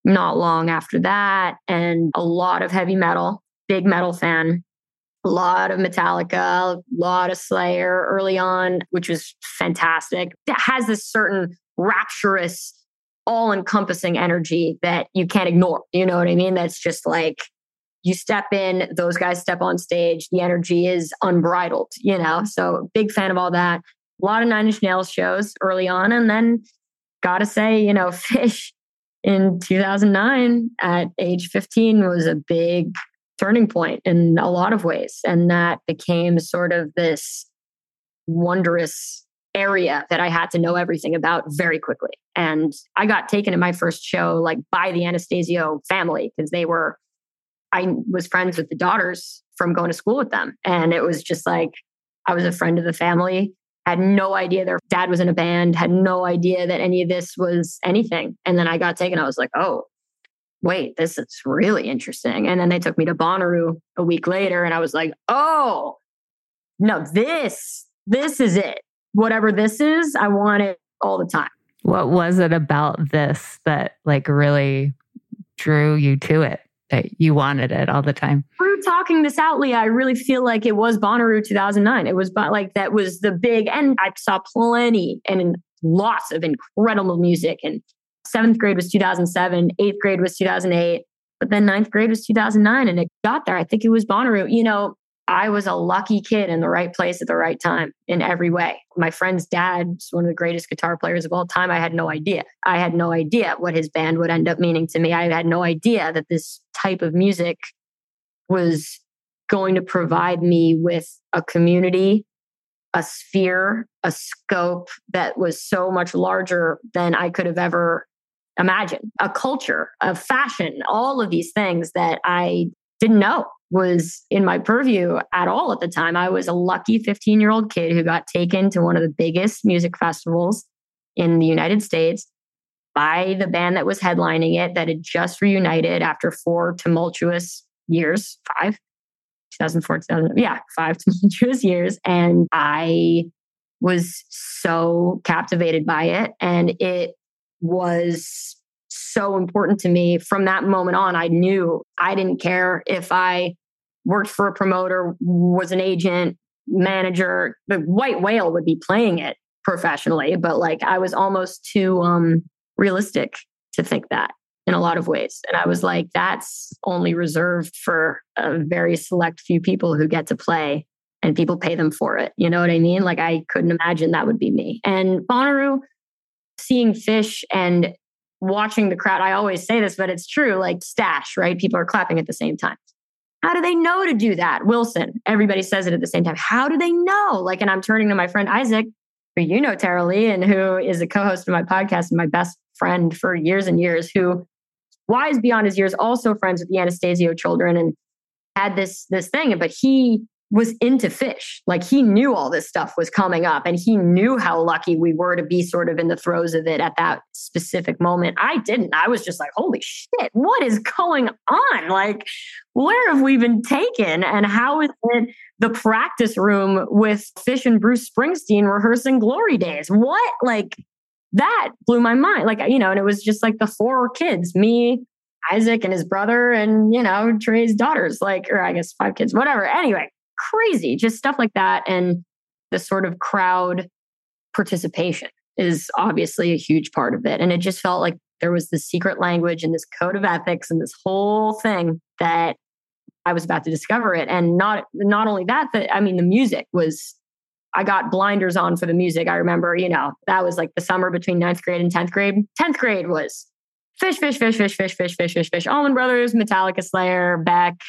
not long after that, and a lot of heavy metal, big metal fan, a lot of Metallica, a lot of Slayer early on, which was fantastic. It has this certain rapturous, all-encompassing energy that you can't ignore. You know what I mean? That's just like, you step in, those guys step on stage, the energy is unbridled, you know? So big fan of all that. A lot of Nine Inch Nails shows early on, and then gotta say, you know, Phish in 2009 at age 15 was a big turning point in a lot of ways. And that became sort of this wondrous area that I had to know everything about very quickly. And I got taken to my first show like by the Anastasio family, because I was friends with the daughters from going to school with them. And it was just like, I was a friend of the family. Had no idea their dad was in a band, had no idea that any of this was anything. And then I got taken. I was like, oh, wait, this is really interesting. And then they took me to Bonnaroo a week later, and I was like, oh, no, this is it. Whatever this is, I want it all the time. What was it about this that like really drew you to it, that you wanted it all the time? Through talking this out, Leah, I really feel like it was Bonnaroo 2009. It was like, that was the big, and I saw plenty and lots of incredible music. And 7th grade was 2007, 8th grade was 2008, but then 9th grade was 2009, and it got there. I think it was Bonnaroo. You know, I was a lucky kid in the right place at the right time in every way. My friend's dad's one of the greatest guitar players of all time. I had no idea. I had no idea what his band would end up meaning to me. I had no idea that this type of music was going to provide me with a community, a sphere, a scope that was so much larger than I could have ever imagined. A culture, a fashion, all of these things that I didn't know was in my purview at all at the time. I was a lucky 15-year-old kid who got taken to one of the biggest music festivals in the United States by the band that was headlining it that had just reunited after 5 tumultuous years. And I was so captivated by it. And it was so important to me. From that moment on, I knew I didn't care if I worked for a promoter, was an agent, manager, the white whale would be playing it professionally. But like, I was almost too realistic to think that in a lot of ways. And I was like, that's only reserved for a very select few people who get to play and people pay them for it. You know what I mean? Like, I couldn't imagine that would be me. And Bonnaroo, seeing Phish and watching the crowd, I always say this, but it's true, like Stash, right? People are clapping at the same time. How do they know to do that? Wilson, everybody says it at the same time. How do they know? Like, and I'm turning to my friend Isaac, who you know, Tara Lee, and who is a co-host of my podcast and my best friend for years and years, who wise beyond his years, also friends with the Anastasio children, and had this thing, but he was into Phish. Like, he knew all this stuff was coming up and he knew how lucky we were to be sort of in the throes of it at that specific moment. I didn't. I was just like, holy shit, what is going on? Like, where have we been taken? And how is it the practice room with Phish and Bruce Springsteen rehearsing Glory Days? What? Like, that blew my mind. Like, you know, and it was just like the four kids, me, Isaac and his brother, and, you know, Trey's daughters, like, or I guess 5 kids, whatever. Anyway. Crazy, just stuff like that. And the sort of crowd participation is obviously a huge part of it. And it just felt like there was this secret language and this code of ethics and this whole thing that I was about to discover it. And not only that, the music was, I got blinders on for the music. I remember, you know, that was like the summer between 9th grade and 10th grade. 10th grade was Phish, Allman Brothers, Metallica, Slayer, Beck,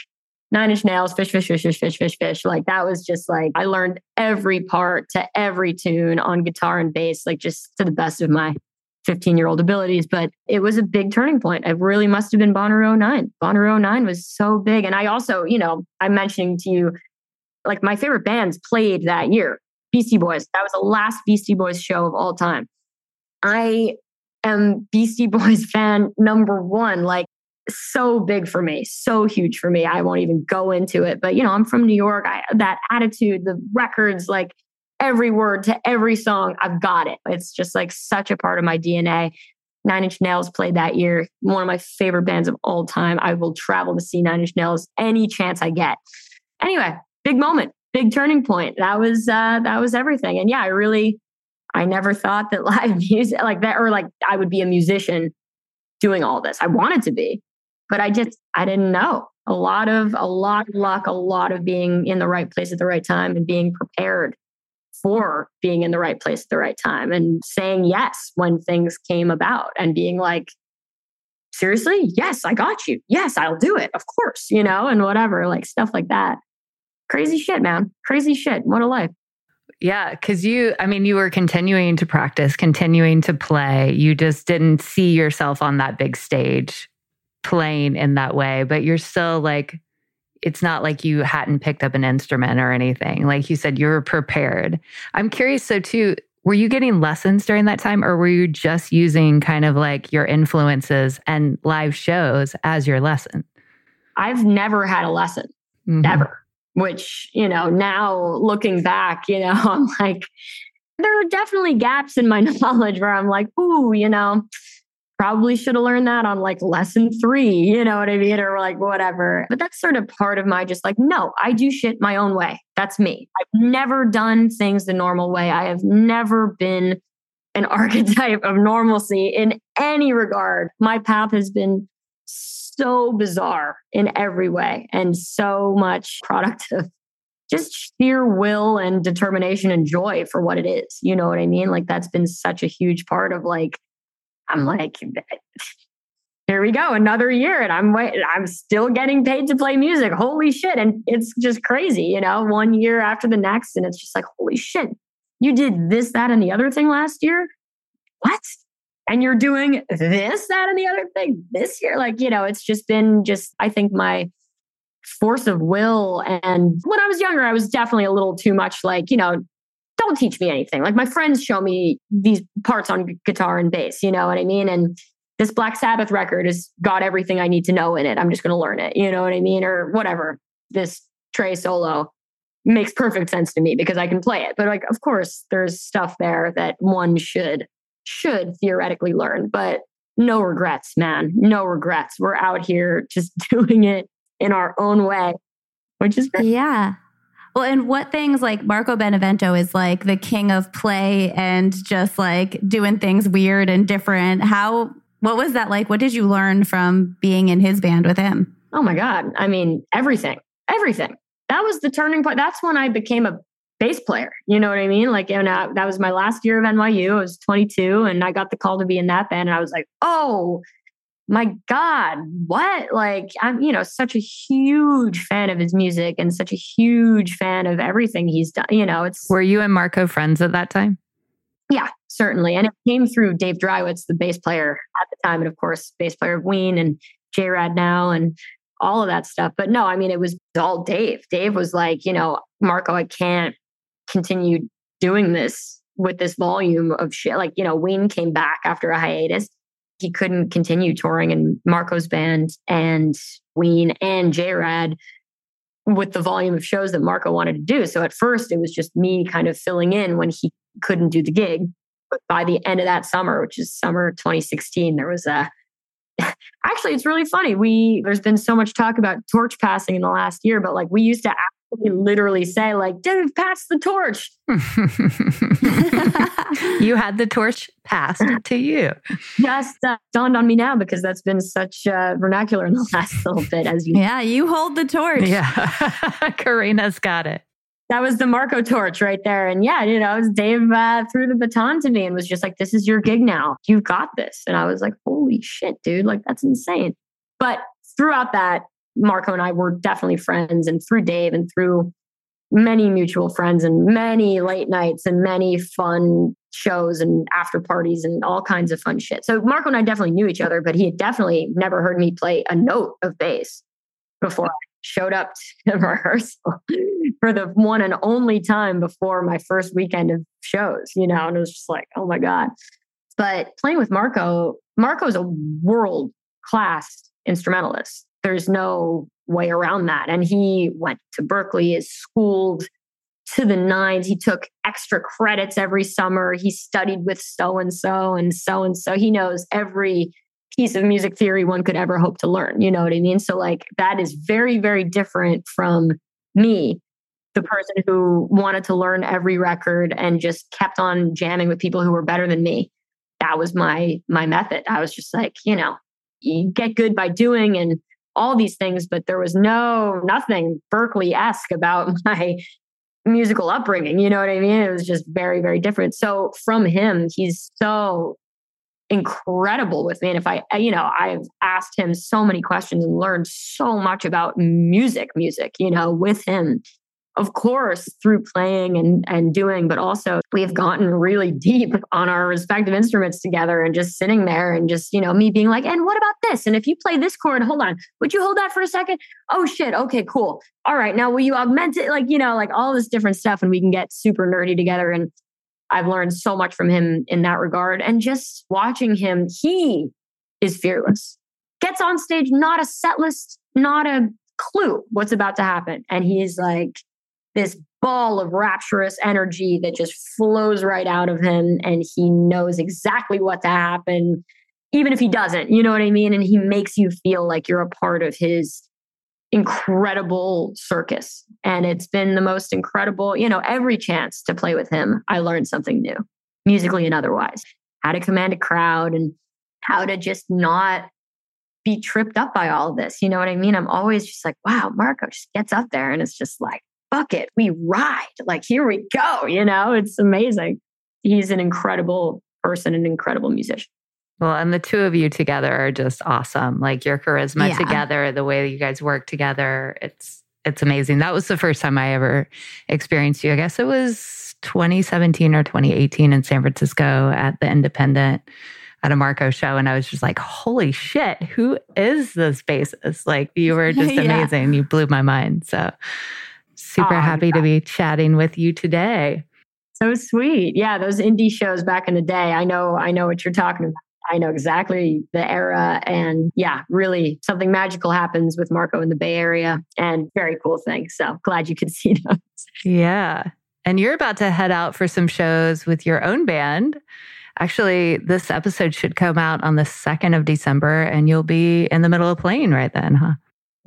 Nine Inch Nails, Phish. Like, that was just like, I learned every part to every tune on guitar and bass, like just to the best of my 15-year-old abilities. But it was a big turning point. It really must have been Bonnaroo 09. Bonnaroo 09 was so big. And I also, you know, I'm mentioning to you, like, my favorite bands played that year. Beastie Boys. That was the last Beastie Boys show of all time. I am Beastie Boys fan number 1. Like, so big for me, so huge for me. I won't even go into it, but you know, I'm from New York. That attitude, the records, like every word to every song, I've got it. It's just like such a part of my DNA. Nine Inch Nails played that year. One of my favorite bands of all time. I will travel to see Nine Inch Nails any chance I get. Anyway, big moment, big turning point. That was everything. And yeah, I never thought that live music like that, or like I would be a musician doing all this. I wanted to be. But I didn't know. A lot of luck, a lot of being in the right place at the right time and being prepared for being in the right place at the right time and saying yes when things came about and being like, seriously? Yes, I got you. Yes, I'll do it. Of course, you know, and whatever, like stuff like that. Crazy shit, man. Crazy shit. What a life. Yeah, because you were continuing to practice, continuing to play. You just didn't see yourself on that big stage playing in that way, but you're still like, it's not like you hadn't picked up an instrument or anything. Like you said, you were prepared. I'm curious, so too, were you getting lessons during that time, or were you just using kind of like your influences and live shows as your lesson? I've never had a lesson, mm-hmm. ever, which, you know, now looking back, you know, I'm like, there are definitely gaps in my knowledge where I'm like, ooh, you know, probably should have learned that on like lesson 3, you know what I mean? Or like whatever. But that's sort of part of my just like, no, I do shit my own way. That's me. I've never done things the normal way. I have never been an archetype of normalcy in any regard. My path has been so bizarre in every way and so much product of just sheer will and determination and joy for what it is. You know what I mean? Like that's been such a huge part of like, I'm like, here we go, another year, and I'm still getting paid to play music. Holy shit. And it's just crazy, you know, one year after the next. And it's just like, holy shit, you did this, that, and the other thing last year. What? And you're doing this, that, and the other thing this year. Like, you know, it's just been I think my force of will. And when I was younger, I was definitely a little too much like, you know, don't teach me anything. Like, my friends show me these parts on guitar and bass, you know what I mean? And this Black Sabbath record has got everything I need to know in it. I'm just going to learn it, you know what I mean? Or whatever. This Trey solo makes perfect sense to me because I can play it. But like, of course, there's stuff there that one should theoretically learn, but no regrets, man. No regrets. We're out here just doing it in our own way, which is great. Yeah. Well, and what things, like Marco Benevento is like the king of play and just like doing things weird and different. What was that like? What did you learn from being in his band with him? Oh my God. I mean, everything. That was the turning point. That's when I became a bass player. You know what I mean? Like, and that was my last year of NYU. I was 22 and I got the call to be in that band. And I was like, oh my God, what? Like, I'm, such a huge fan of his music and such a huge fan of everything he's done. Were you and Marco friends at that time? Yeah, certainly. And it came through Dave Drywitz, the bass player at the time. And of course, bass player of Ween and J-Rad now and all of that stuff. But no, I mean, it was all Dave. Dave was like, Marco, I can't continue doing this with this volume of shit. Like, Ween came back after a hiatus. He couldn't continue touring in Marco's band and Ween and J-Rad with the volume of shows that Marco wanted to do. So at first it was just me kind of filling in when he couldn't do the gig. But by the end of that summer, which is summer 2016, there was actually, it's really funny. There's been so much talk about torch passing in the last year, but like we used to actually literally say like, Dave, pass the torch. You had the torch passed to you. Just dawned on me now because that's been such vernacular in the last little bit. As you know. Yeah, you hold the torch. Yeah, Karina's got it. That was the Marco torch right there. And yeah, Dave threw the baton to me and was just like, this is your gig now. You've got this. And I was like, holy shit, dude. Like, that's insane. But throughout that, Marco and I were definitely friends. And through Dave and through many mutual friends and many late nights and many fun shows and after parties and all kinds of fun shit. So Marco and I definitely knew each other, but he had definitely never heard me play a note of bass before. Showed up to rehearsal for the one and only time before my first weekend of shows, and it was just like, oh my God. But playing with Marco's a world-class instrumentalist. There's no way around that. And he went to Berkeley, is schooled to the nines. He took extra credits every summer. He studied with so-and-so and so-and-so. He knows every piece of music theory one could ever hope to learn. You know what I mean? So like that is very, very different from me, the person who wanted to learn every record and just kept on jamming with people who were better than me. That was my method. I was just like, you get good by doing and all these things, but there was nothing Berkeley-esque about my musical upbringing. You know what I mean? It was just very, very different. So from him, he's so incredible with me. And if I've asked him so many questions and learned so much about music, with him, of course, through playing and doing, but also we've gotten really deep on our respective instruments together and just sitting there and just, me being like, and what about this? And if you play this chord, hold on, would you hold that for a second? Oh shit. Okay, cool. All right. Now will you augment it? Like, like all this different stuff and we can get super nerdy together. And I've learned so much from him in that regard. And just watching him, he is fearless. Gets on stage, not a set list, not a clue what's about to happen. And he's like this ball of rapturous energy that just flows right out of him. And he knows exactly what to happen, even if he doesn't, you know what I mean? And he makes you feel like you're a part of his incredible circus. And it's been the most incredible, every chance to play with him, I learned something new, musically and otherwise, how to command a crowd and how to just not be tripped up by all of this. You know what I mean? I'm always just like, wow, Marco just gets up there and it's just like, fuck it, we ride. Like, here we go. It's amazing. He's an incredible person, an incredible musician. Well, and the two of you together are just awesome. Like your charisma together, the way that you guys work together, it's amazing. That was the first time I ever experienced you. I guess it was 2017 or 2018 in San Francisco at the Independent at a Marco show. And I was just like, holy shit, who is this bassist? Like you were just amazing. You blew my mind. So super happy to be chatting with you today. So sweet. Yeah, those indie shows back in the day. I know what you're talking about. I know exactly the era. And yeah, really something magical happens with Marco in the Bay Area, and very cool thing. So glad you could see those. Yeah. And you're about to head out for some shows with your own band. Actually, this episode should come out on the 2nd of December, and you'll be in the middle of playing right then, huh?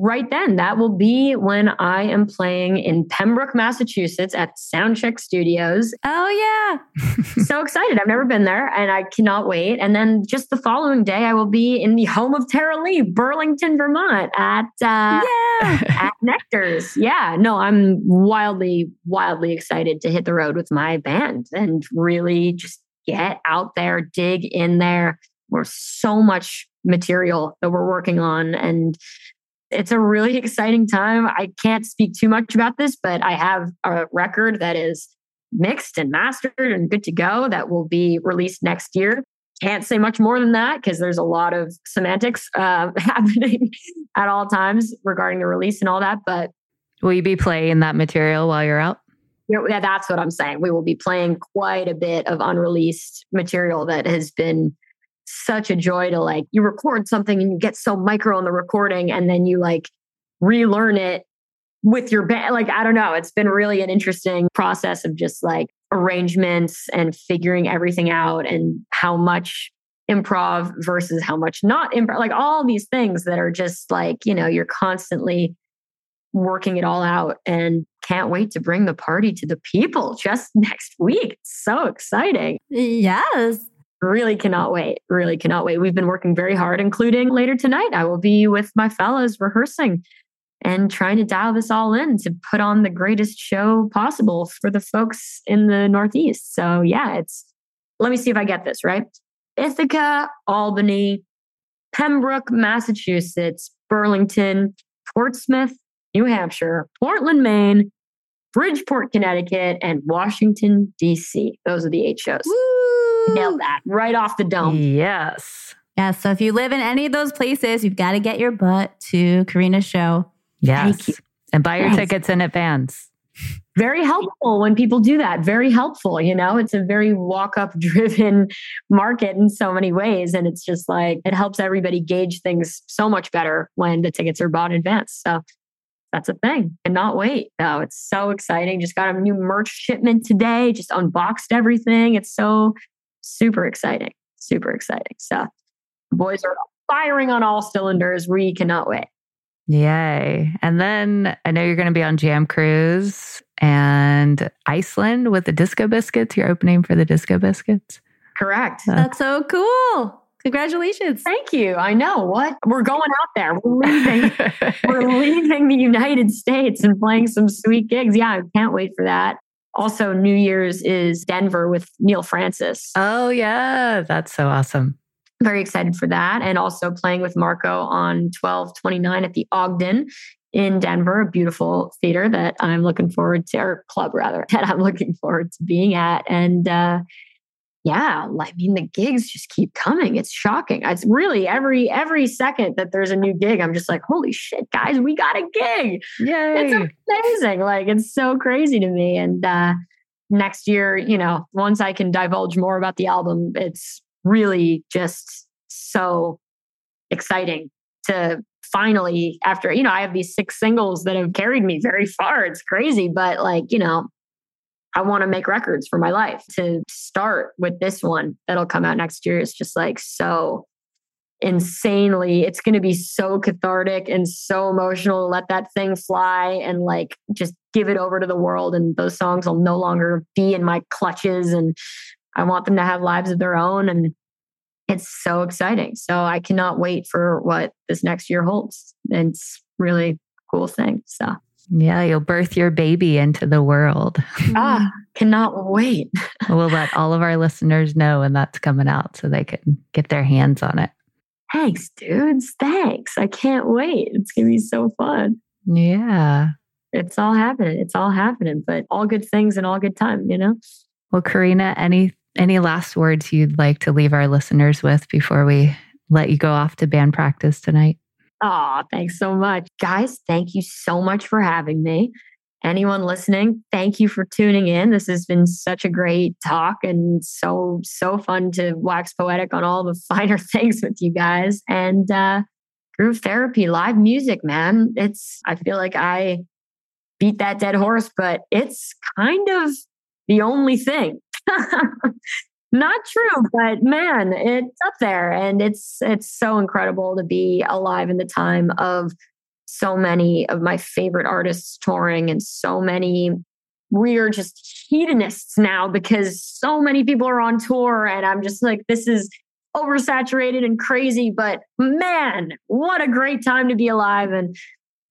Right then. That will be when I am playing in Pembroke, Massachusetts at Soundcheck Studios. Oh, yeah. So excited. I've never been there, and I cannot wait. And then just the following day, I will be in the home of Tara Lee, Burlington, Vermont at Nectar's. Yeah. No, I'm wildly, wildly excited to hit the road with my band and really just get out there, dig in there. There's so much material that we're working on, and it's a really exciting time. I can't speak too much about this, but I have a record that is mixed and mastered and good to go that will be released next year. Can't say much more than that because there's a lot of semantics happening at all times regarding the release and all that. But will you be playing that material while you're out? Yeah, that's what I'm saying. We will be playing quite a bit of unreleased material that has been such a joy to, like, you record something and you get so micro on the recording, and then you like relearn it with your band. Like, I don't know. It's been really an interesting process of just like arrangements and figuring everything out, and how much improv versus how much not improv, like all these things that are just like, you know, you're constantly working it all out, and can't wait to bring the party to the people just next week. It's so exciting. Yes. Really cannot wait. Really cannot wait. We've been working very hard, including later tonight. I will be with my fellows rehearsing and trying to dial this all in to put on the greatest show possible for the folks in the Northeast. So yeah, let me see if I get this right. Ithaca, Albany, Pembroke, Massachusetts, Burlington, Portsmouth, New Hampshire, Portland, Maine, Bridgeport, Connecticut, and Washington, D.C. Those are the 8 shows. Woo! Nailed that. Right off the dome. Yes. Yeah, so if you live in any of those places, you've got to get your butt to Karina's show. Yes. And buy your tickets in advance. Very helpful when people do that. Very helpful. You know, it's a very walk-up driven market in so many ways. And it's just like, it helps everybody gauge things so much better when the tickets are bought in advance. So that's a thing. Cannot wait. Oh, it's so exciting. Just got a new merch shipment today. Just unboxed everything. It's so super exciting. Super exciting. So the boys are firing on all cylinders. We cannot wait. Yay. And then I know you're going to be on Jam Cruise and Iceland with the Disco Biscuits. You're opening for the Disco Biscuits. Correct. That's so cool. Congratulations. Thank you. I know. What? We're going out there. We're leaving the United States and playing some sweet gigs. Yeah, I can't wait for that. Also, New Year's is Denver with Neil Francis. Oh, yeah. That's so awesome. Very excited for that. And also playing with Marco on 12/29 at the Ogden in Denver, a beautiful theater that I'm looking forward to, or club rather, that I'm looking forward to being at. And, yeah, I mean, the gigs just keep coming. It's shocking. It's really every second that there's a new gig, I'm just like, holy shit, guys, we got a gig. Yay. It's amazing. Like, it's so crazy to me. And next year, you know, once I can divulge more about the album, it's really just so exciting to finally, after, you know, I have these 6 singles that have carried me very far. It's crazy, but like, you know, I want to make records for my life. To start with this one that'll come out next year is just like so insanely, it's going to be so cathartic and so emotional. Let that thing fly and like just give it over to the world. And those songs will no longer be in my clutches. And I want them to have lives of their own. And it's so exciting. So I cannot wait for what this next year holds. And it's really cool thing. So. Yeah, you'll birth your baby into the world. Ah, cannot wait. We'll let all of our listeners know when that's coming out so they can get their hands on it. Thanks, dudes. Thanks. I can't wait. It's going to be so fun. Yeah. It's all happening. It's all happening, but all good things and all good time, you know? Well, Karina, any last words you'd like to leave our listeners with before we let you go off to band practice tonight? Oh, thanks so much. Guys, thank you so much for having me. Anyone listening, thank you for tuning in. This has been such a great talk and so fun to wax poetic on all the finer things with you guys. And Groove Therapy, live music, man. I feel like I beat that dead horse, but it's kind of the only thing. Not true, but man, it's up there. And it's so incredible to be alive in the time of so many of my favorite artists touring, and so many, we are just hedonists now because so many people are on tour, and I'm just like, this is oversaturated and crazy, but man, what a great time to be alive. And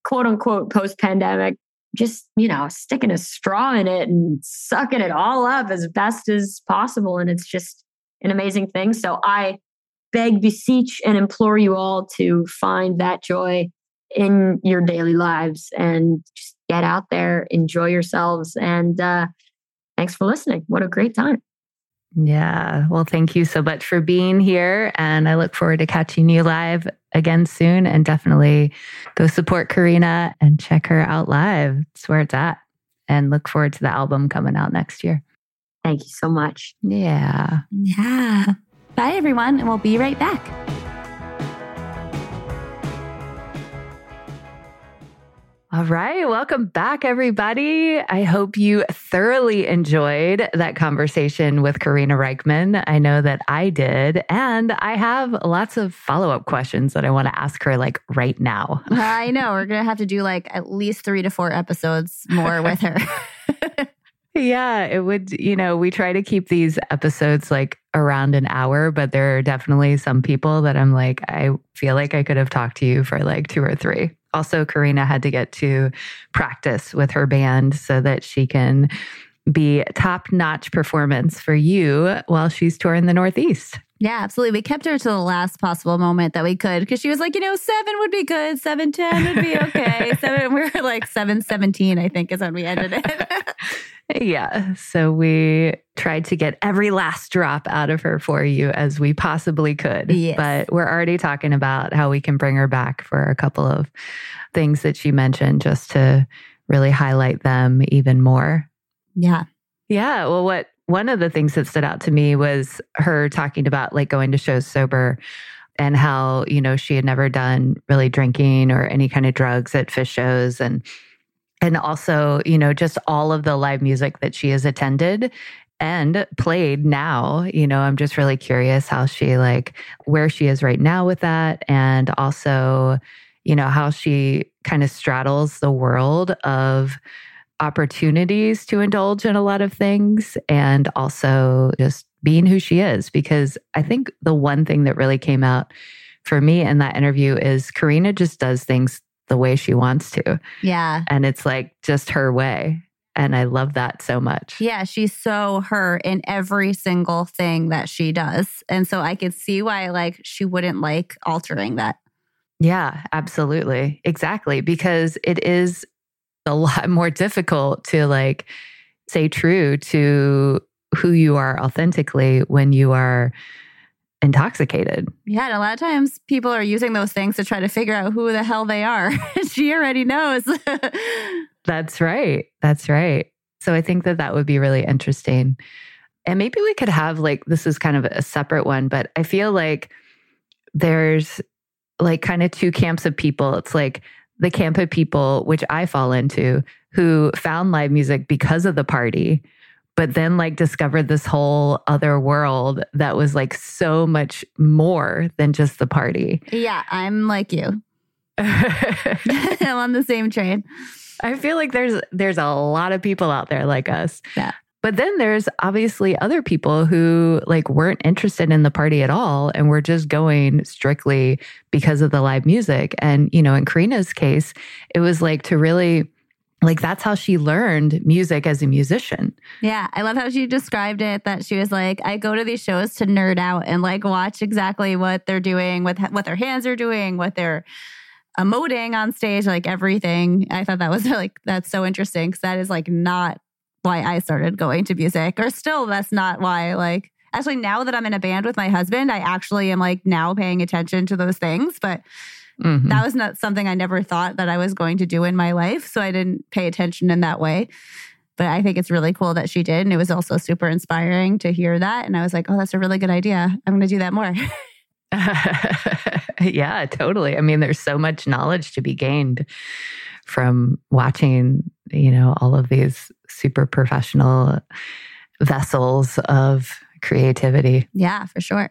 quote unquote, post-pandemic, just, sticking a straw in it and sucking it all up as best as possible. And it's just an amazing thing. So I beg, beseech, and implore you all to find that joy in your daily lives and just get out there, enjoy yourselves. And thanks for listening. What a great time. Yeah. Well, thank you so much for being here. And I look forward to catching you live again soon. And definitely go support Karina and check her out live. It's where it's at. And look forward to the album coming out next year. Thank you so much. Yeah. Yeah. Bye, everyone. And we'll be right back. All right. Welcome back, everybody. I hope you thoroughly enjoyed that conversation with Karina Reichman. I know that I did. And I have lots of follow-up questions that I want to ask her like right now. I know. We're going to have to do like at least 3 to 4 episodes more with her. Yeah, it would, we try to keep these episodes like around an hour, but there are definitely some people that I'm like, I feel like I could have talked to you for like 2 or 3. Also, Karina had to get to practice with her band so that she can be top-notch performance for you while she's touring the Northeast. Yeah, absolutely. We kept her to the last possible moment that we could because she was like, 7 would be good. 7:10 would be okay. 7, we were like 7:17, I think is when we ended it. Yeah. So we tried to get every last drop out of her for you as we possibly could. Yes. But we're already talking about how we can bring her back for a couple of things that she mentioned just to really highlight them even more. Yeah. Yeah. Well, one of the things that stood out to me was her talking about like going to shows sober and how, she had never done really drinking or any kind of drugs at Phish shows. And also, just all of the live music that she has attended and played now, I'm just really curious how she where she is right now with that. And also, how she kind of straddles the world of opportunities to indulge in a lot of things and also just being who she is. Because I think the one thing that really came out for me in that interview is Karina just does things the way she wants to. Yeah. And it's like just her way. And I love that so much. Yeah. She's so her in every single thing that she does. And so I could see why she wouldn't like altering that. Yeah, absolutely. Exactly. Because it is a lot more difficult to say true to who you are authentically when you are intoxicated. Yeah. And a lot of times people are using those things to try to figure out who the hell they are. She already knows. That's right. That's right. So I think that would be really interesting. And maybe we could have this is kind of a separate one, but I feel like there's kind of 2 camps of people. It's the camp of people, which I fall into, who found live music because of the party, but then discovered this whole other world that was so much more than just the party. Yeah, I'm like you. I'm on the same train. I feel like there's a lot of people out there like us. Yeah. But then there's obviously other people who weren't interested in the party at all and were just going strictly because of the live music. And, in Karina's case, it was to really... that's how she learned music as a musician. Yeah. I love how she described it, that she was I go to these shows to nerd out and watch exactly what they're doing, with what their hands are doing, what they're emoting on stage, everything. I thought that was that's so interesting because that is not why I started going to music, or still that's not why actually now that I'm in a band with my husband, I actually am now paying attention to those things. But Mm-hmm. That was not something I never thought that I was going to do in my life. So I didn't pay attention in that way. But I think it's really cool that she did. And it was also super inspiring to hear that. And I was like, oh, that's a really good idea. I'm going to do that more. Yeah, totally. I mean, there's so much knowledge to be gained from watching, you know, all of these super professional vessels of creativity. Yeah, for sure.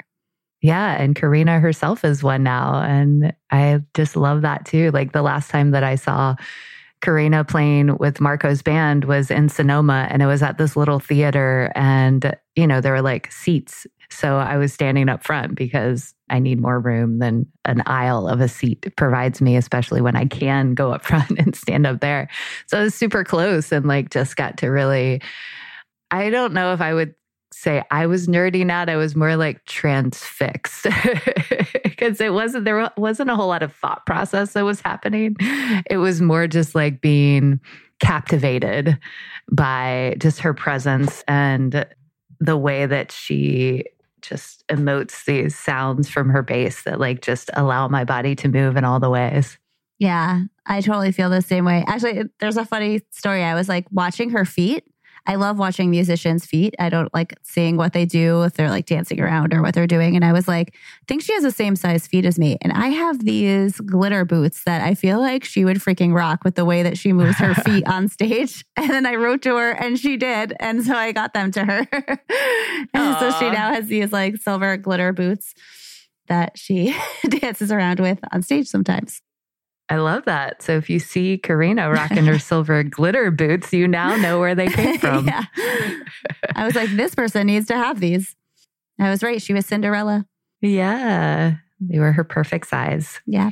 Yeah. And Karina herself is one now. And I just love that too. Like the last time that I saw Karina playing with Marco's band was in Sonoma, and it was at this little theater, and, you know, there were like seats. So I was standing up front because I need more room than an aisle of a seat provides me, especially when I can go up front and stand up there. So I was super close and like just got to really, I don't know if I would say I was nerding out. I was more like transfixed because there wasn't a whole lot of thought process that was happening. It was more just like being captivated by just her presence and the way that she just emotes these sounds from her bass that like just allow my body to move in all the ways. Yeah, I totally feel the same way. Actually, there's a funny story. I was like watching her feet. I love watching musicians' feet. I don't like seeing what they do, if they're like dancing around or what they're doing. And I was like, I think she has the same size feet as me. And I have these glitter boots that I feel like she would freaking rock with the way that she moves her feet on stage. And then I wrote to her and she did. And so I got them to her. And so she now has these like silver glitter boots that she dances around with on stage sometimes. I love that. So if you see Karina rocking her silver glitter boots, you now know where they came from. Yeah. I was like, this person needs to have these. I was right. She was Cinderella. Yeah. They were her perfect size. Yeah.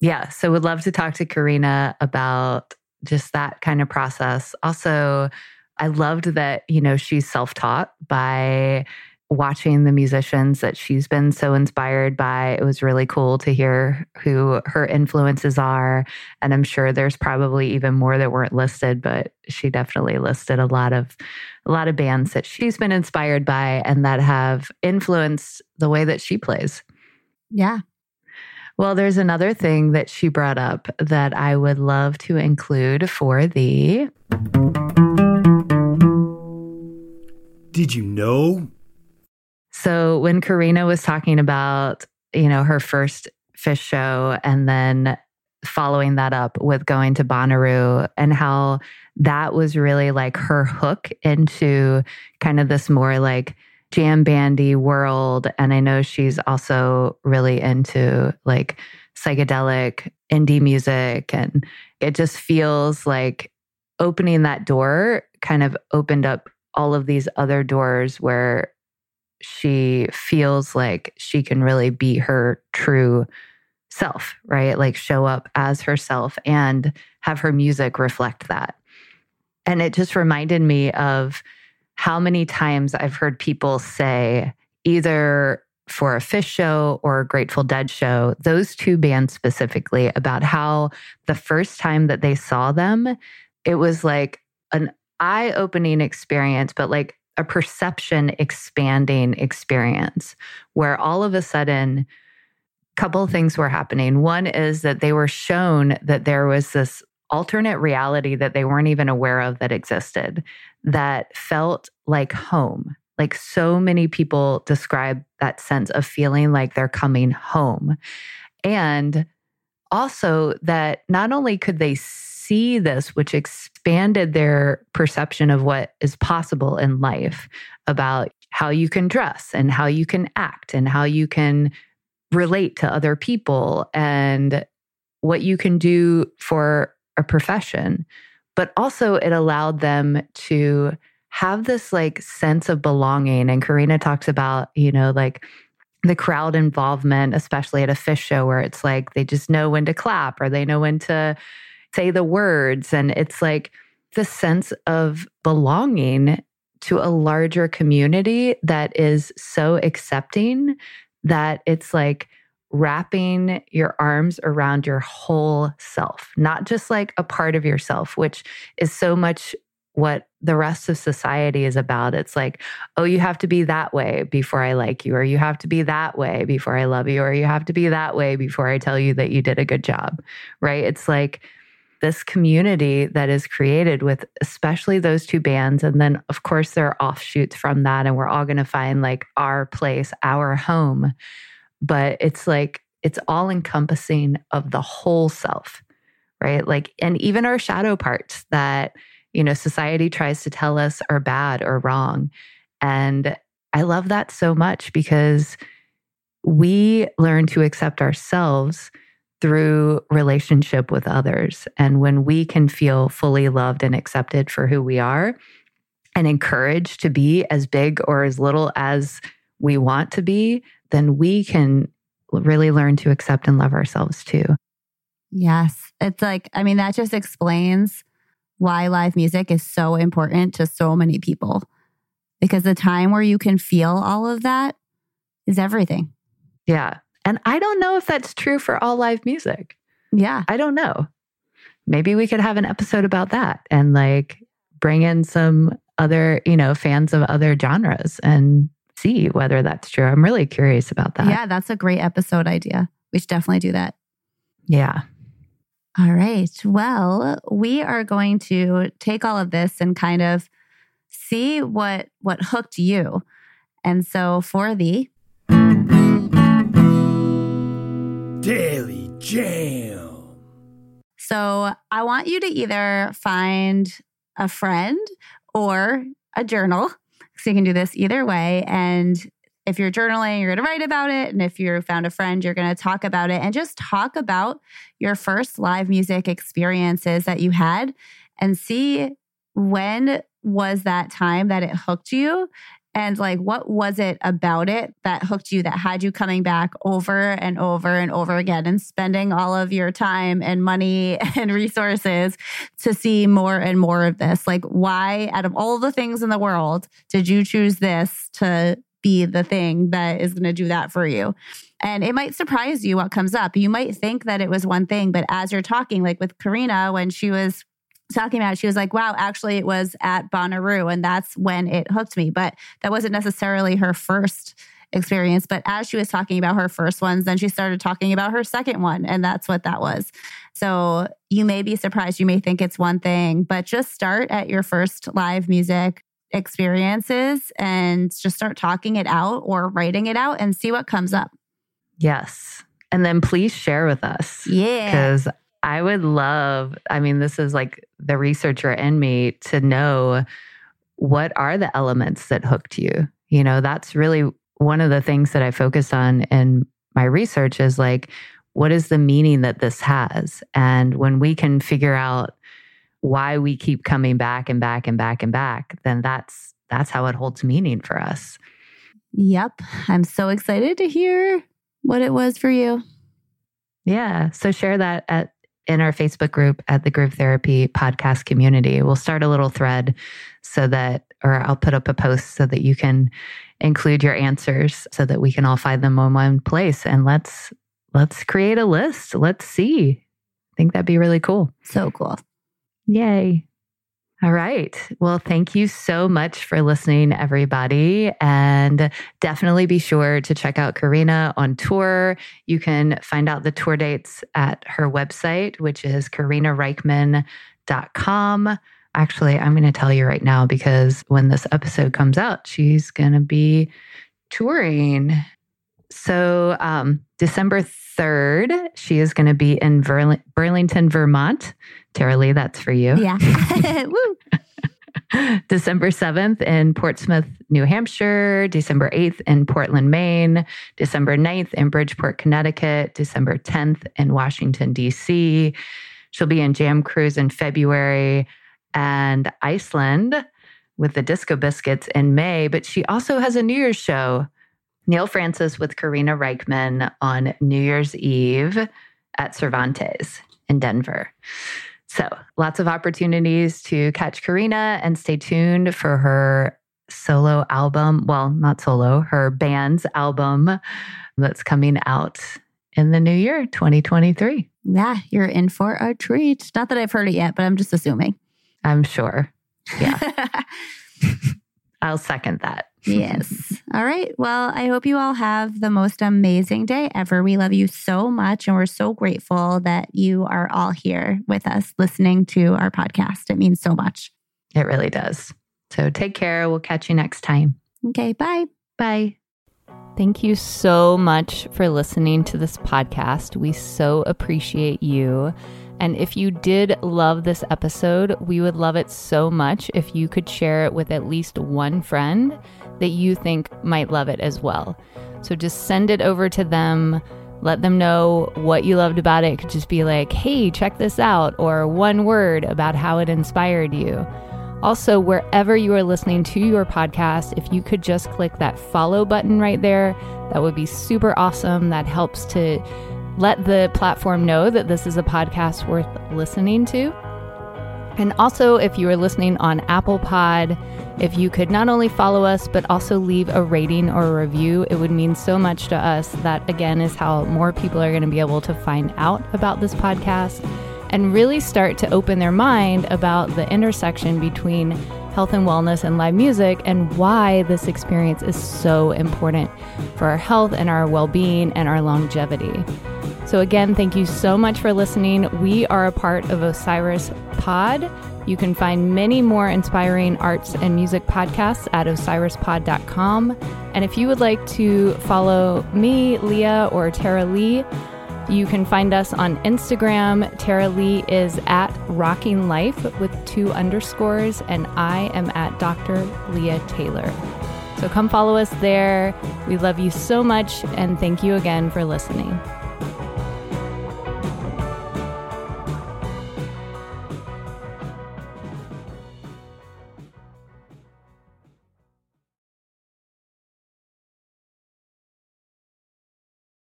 Yeah. So would love to talk to Karina about just that kind of process. Also, I loved that, you know, she's self-taught by watching the musicians that she's been so inspired by. It was really cool to hear who her influences are. And I'm sure there's probably even more that weren't listed, but she definitely listed a lot of bands that she's been inspired by and that have influenced the way that she plays. Yeah. Well, there's another thing that she brought up that I would love to include for the... Did you know? So when Karina was talking about, you know, her first Phish show and then following that up with going to Bonnaroo and how that was really like her hook into kind of this more like jam bandy world. And I know she's also really into like psychedelic indie music, and it just feels like opening that door kind of opened up all of these other doors where she feels like she can really be her true self, right? Like show up as herself and have her music reflect that. And it just reminded me of how many times I've heard people say, either for a Phish show or a Grateful Dead show, those two bands specifically, about how the first time that they saw them, it was like an eye-opening experience, but like a perception expanding experience where all of a sudden a couple of things were happening. One is that they were shown that there was this alternate reality that they weren't even aware of that existed, that felt like home. Like so many people describe that sense of feeling like they're coming home. And also that not only could they see this, which expanded their perception of what is possible in life, about how you can dress and how you can act and how you can relate to other people and what you can do for a profession. But also it allowed them to have this like sense of belonging. And Karina talks about, you know, like the crowd involvement, especially at a Phish show where it's like they just know when to clap or they know when to say the words. And it's like the sense of belonging to a larger community that is so accepting that it's like wrapping your arms around your whole self, not just like a part of yourself, which is so much what the rest of society is about. It's like, oh, you have to be that way before I like you, or you have to be that way before I love you, or you have to be that way before I tell you that you did a good job, right? It's like this community that is created with especially those two bands. And then of course there are offshoots from that, and we're all going to find like our place, our home. But it's like, it's all encompassing of the whole self, right? Like, and even our shadow parts that, you know, society tries to tell us are bad or wrong. And I love that so much, because we learn to accept ourselves through relationship with others. And when we can feel fully loved and accepted for who we are, and encouraged to be as big or as little as we want to be, then we can really learn to accept and love ourselves too. Yes. It's like, I mean, that just explains why live music is so important to so many people. Because the time where you can feel all of that is everything. Yeah. And I don't know if that's true for all live music. Yeah. I don't know. Maybe we could have an episode about that and like bring in some other, you know, fans of other genres and see whether that's true. I'm really curious about that. Yeah, that's a great episode idea. We should definitely do that. Yeah. All right. Well, we are going to take all of this and kind of see what hooked you. And so for the Daily Jam. So I want you to either find a friend or a journal. So you can do this either way. And if you're journaling, you're going to write about it. And if you found a friend, you're going to talk about it, and just talk about your first live music experiences that you had and see when was that time that it hooked you, and like what was it about it that hooked you, that had you coming back over and over and over again and spending all of your time and money and resources to see more and more of this. Like, why out of all the things in the world did you choose this to be the thing that is going to do that for you? And it might surprise you what comes up. You might think that it was one thing, but as you're talking, like with Karina, when she was talking about it, she was like, wow, actually it was at Bonnaroo, and that's when it hooked me. But that wasn't necessarily her first experience. But as she was talking about her first ones, then she started talking about her second one, and that's what that was. So you may be surprised. You may think it's one thing, but just start at your first live music experiences and just start talking it out or writing it out and see what comes up. Yes. And then please share with us. Yeah. Because I would love, I mean, this is like the researcher in me to know, what are the elements that hooked you? You know, that's really one of the things that I focused on in my research is like, what is the meaning that this has? And when we can figure out why we keep coming back and back and back and back, then that's how it holds meaning for us. Yep. I'm so excited to hear what it was for you. Yeah. So share that in our Facebook group at the Groove Therapy podcast community. We'll start a little thread so that, or I'll put up a post so that you can include your answers so that we can all find them in one place. And let's create a list. Let's see. I think that'd be really cool. So cool. Yay. All right. Well, thank you so much for listening, everybody. And definitely be sure to check out Karina on tour. You can find out the tour dates at her website, which is karinareichman.com. Actually, I'm going to tell you right now, because when this episode comes out, she's going to be touring. So December 3rd, she is going to be in Burlington, Vermont. Tara Lee, that's for you. Yeah. Woo. December 7th in Portsmouth, New Hampshire. December 8th in Portland, Maine. December 9th in Bridgeport, Connecticut. December 10th in Washington, D.C. She'll be in Jam Cruise in February, and Iceland with the Disco Biscuits in May. But she also has a New Year's show, Neil Francis with Karina Reichman, on New Year's Eve at Cervantes in Denver. So lots of opportunities to catch Karina, and stay tuned for her solo album. Well, not solo, her band's album that's coming out in the new year, 2023. Yeah, you're in for a treat. Not that I've heard it yet, but I'm just assuming. I'm sure. Yeah. I'll second that. Yes. All right. Well, I hope you all have the most amazing day ever. We love you so much. And we're so grateful that you are all here with us listening to our podcast. It means so much. It really does. So take care. We'll catch you next time. Okay. Bye. Bye. Thank you so much for listening to this podcast. We so appreciate you. And if you did love this episode, we would love it so much if you could share it with at least one friend that you think might love it as well. So just send it over to them. Let them know what you loved about it. It could just be like, hey, check this out, or one word about how it inspired you. Also, wherever you are listening to your podcast, if you could just click that follow button right there, that would be super awesome. That helps to let the platform know that this is a podcast worth listening to. And also, if you are listening on Apple Pod, if you could not only follow us, but also leave a rating or a review, it would mean so much to us. That, again, is how more people are going to be able to find out about this podcast and really start to open their mind about the intersection between health and wellness and live music, and why this experience is so important for our health and our well-being and our longevity. So again, thank you so much for listening. We are a part of Osiris Pod. You can find many more inspiring arts and music podcasts at osirispod.com. And if you would like to follow me, Leah, or Tara Lee, you can find us on Instagram. Tara Lee is at Rocking Life with 2 underscores, and I am at Dr. Leah Taylor. So come follow us there. We love you so much, and thank you again for listening.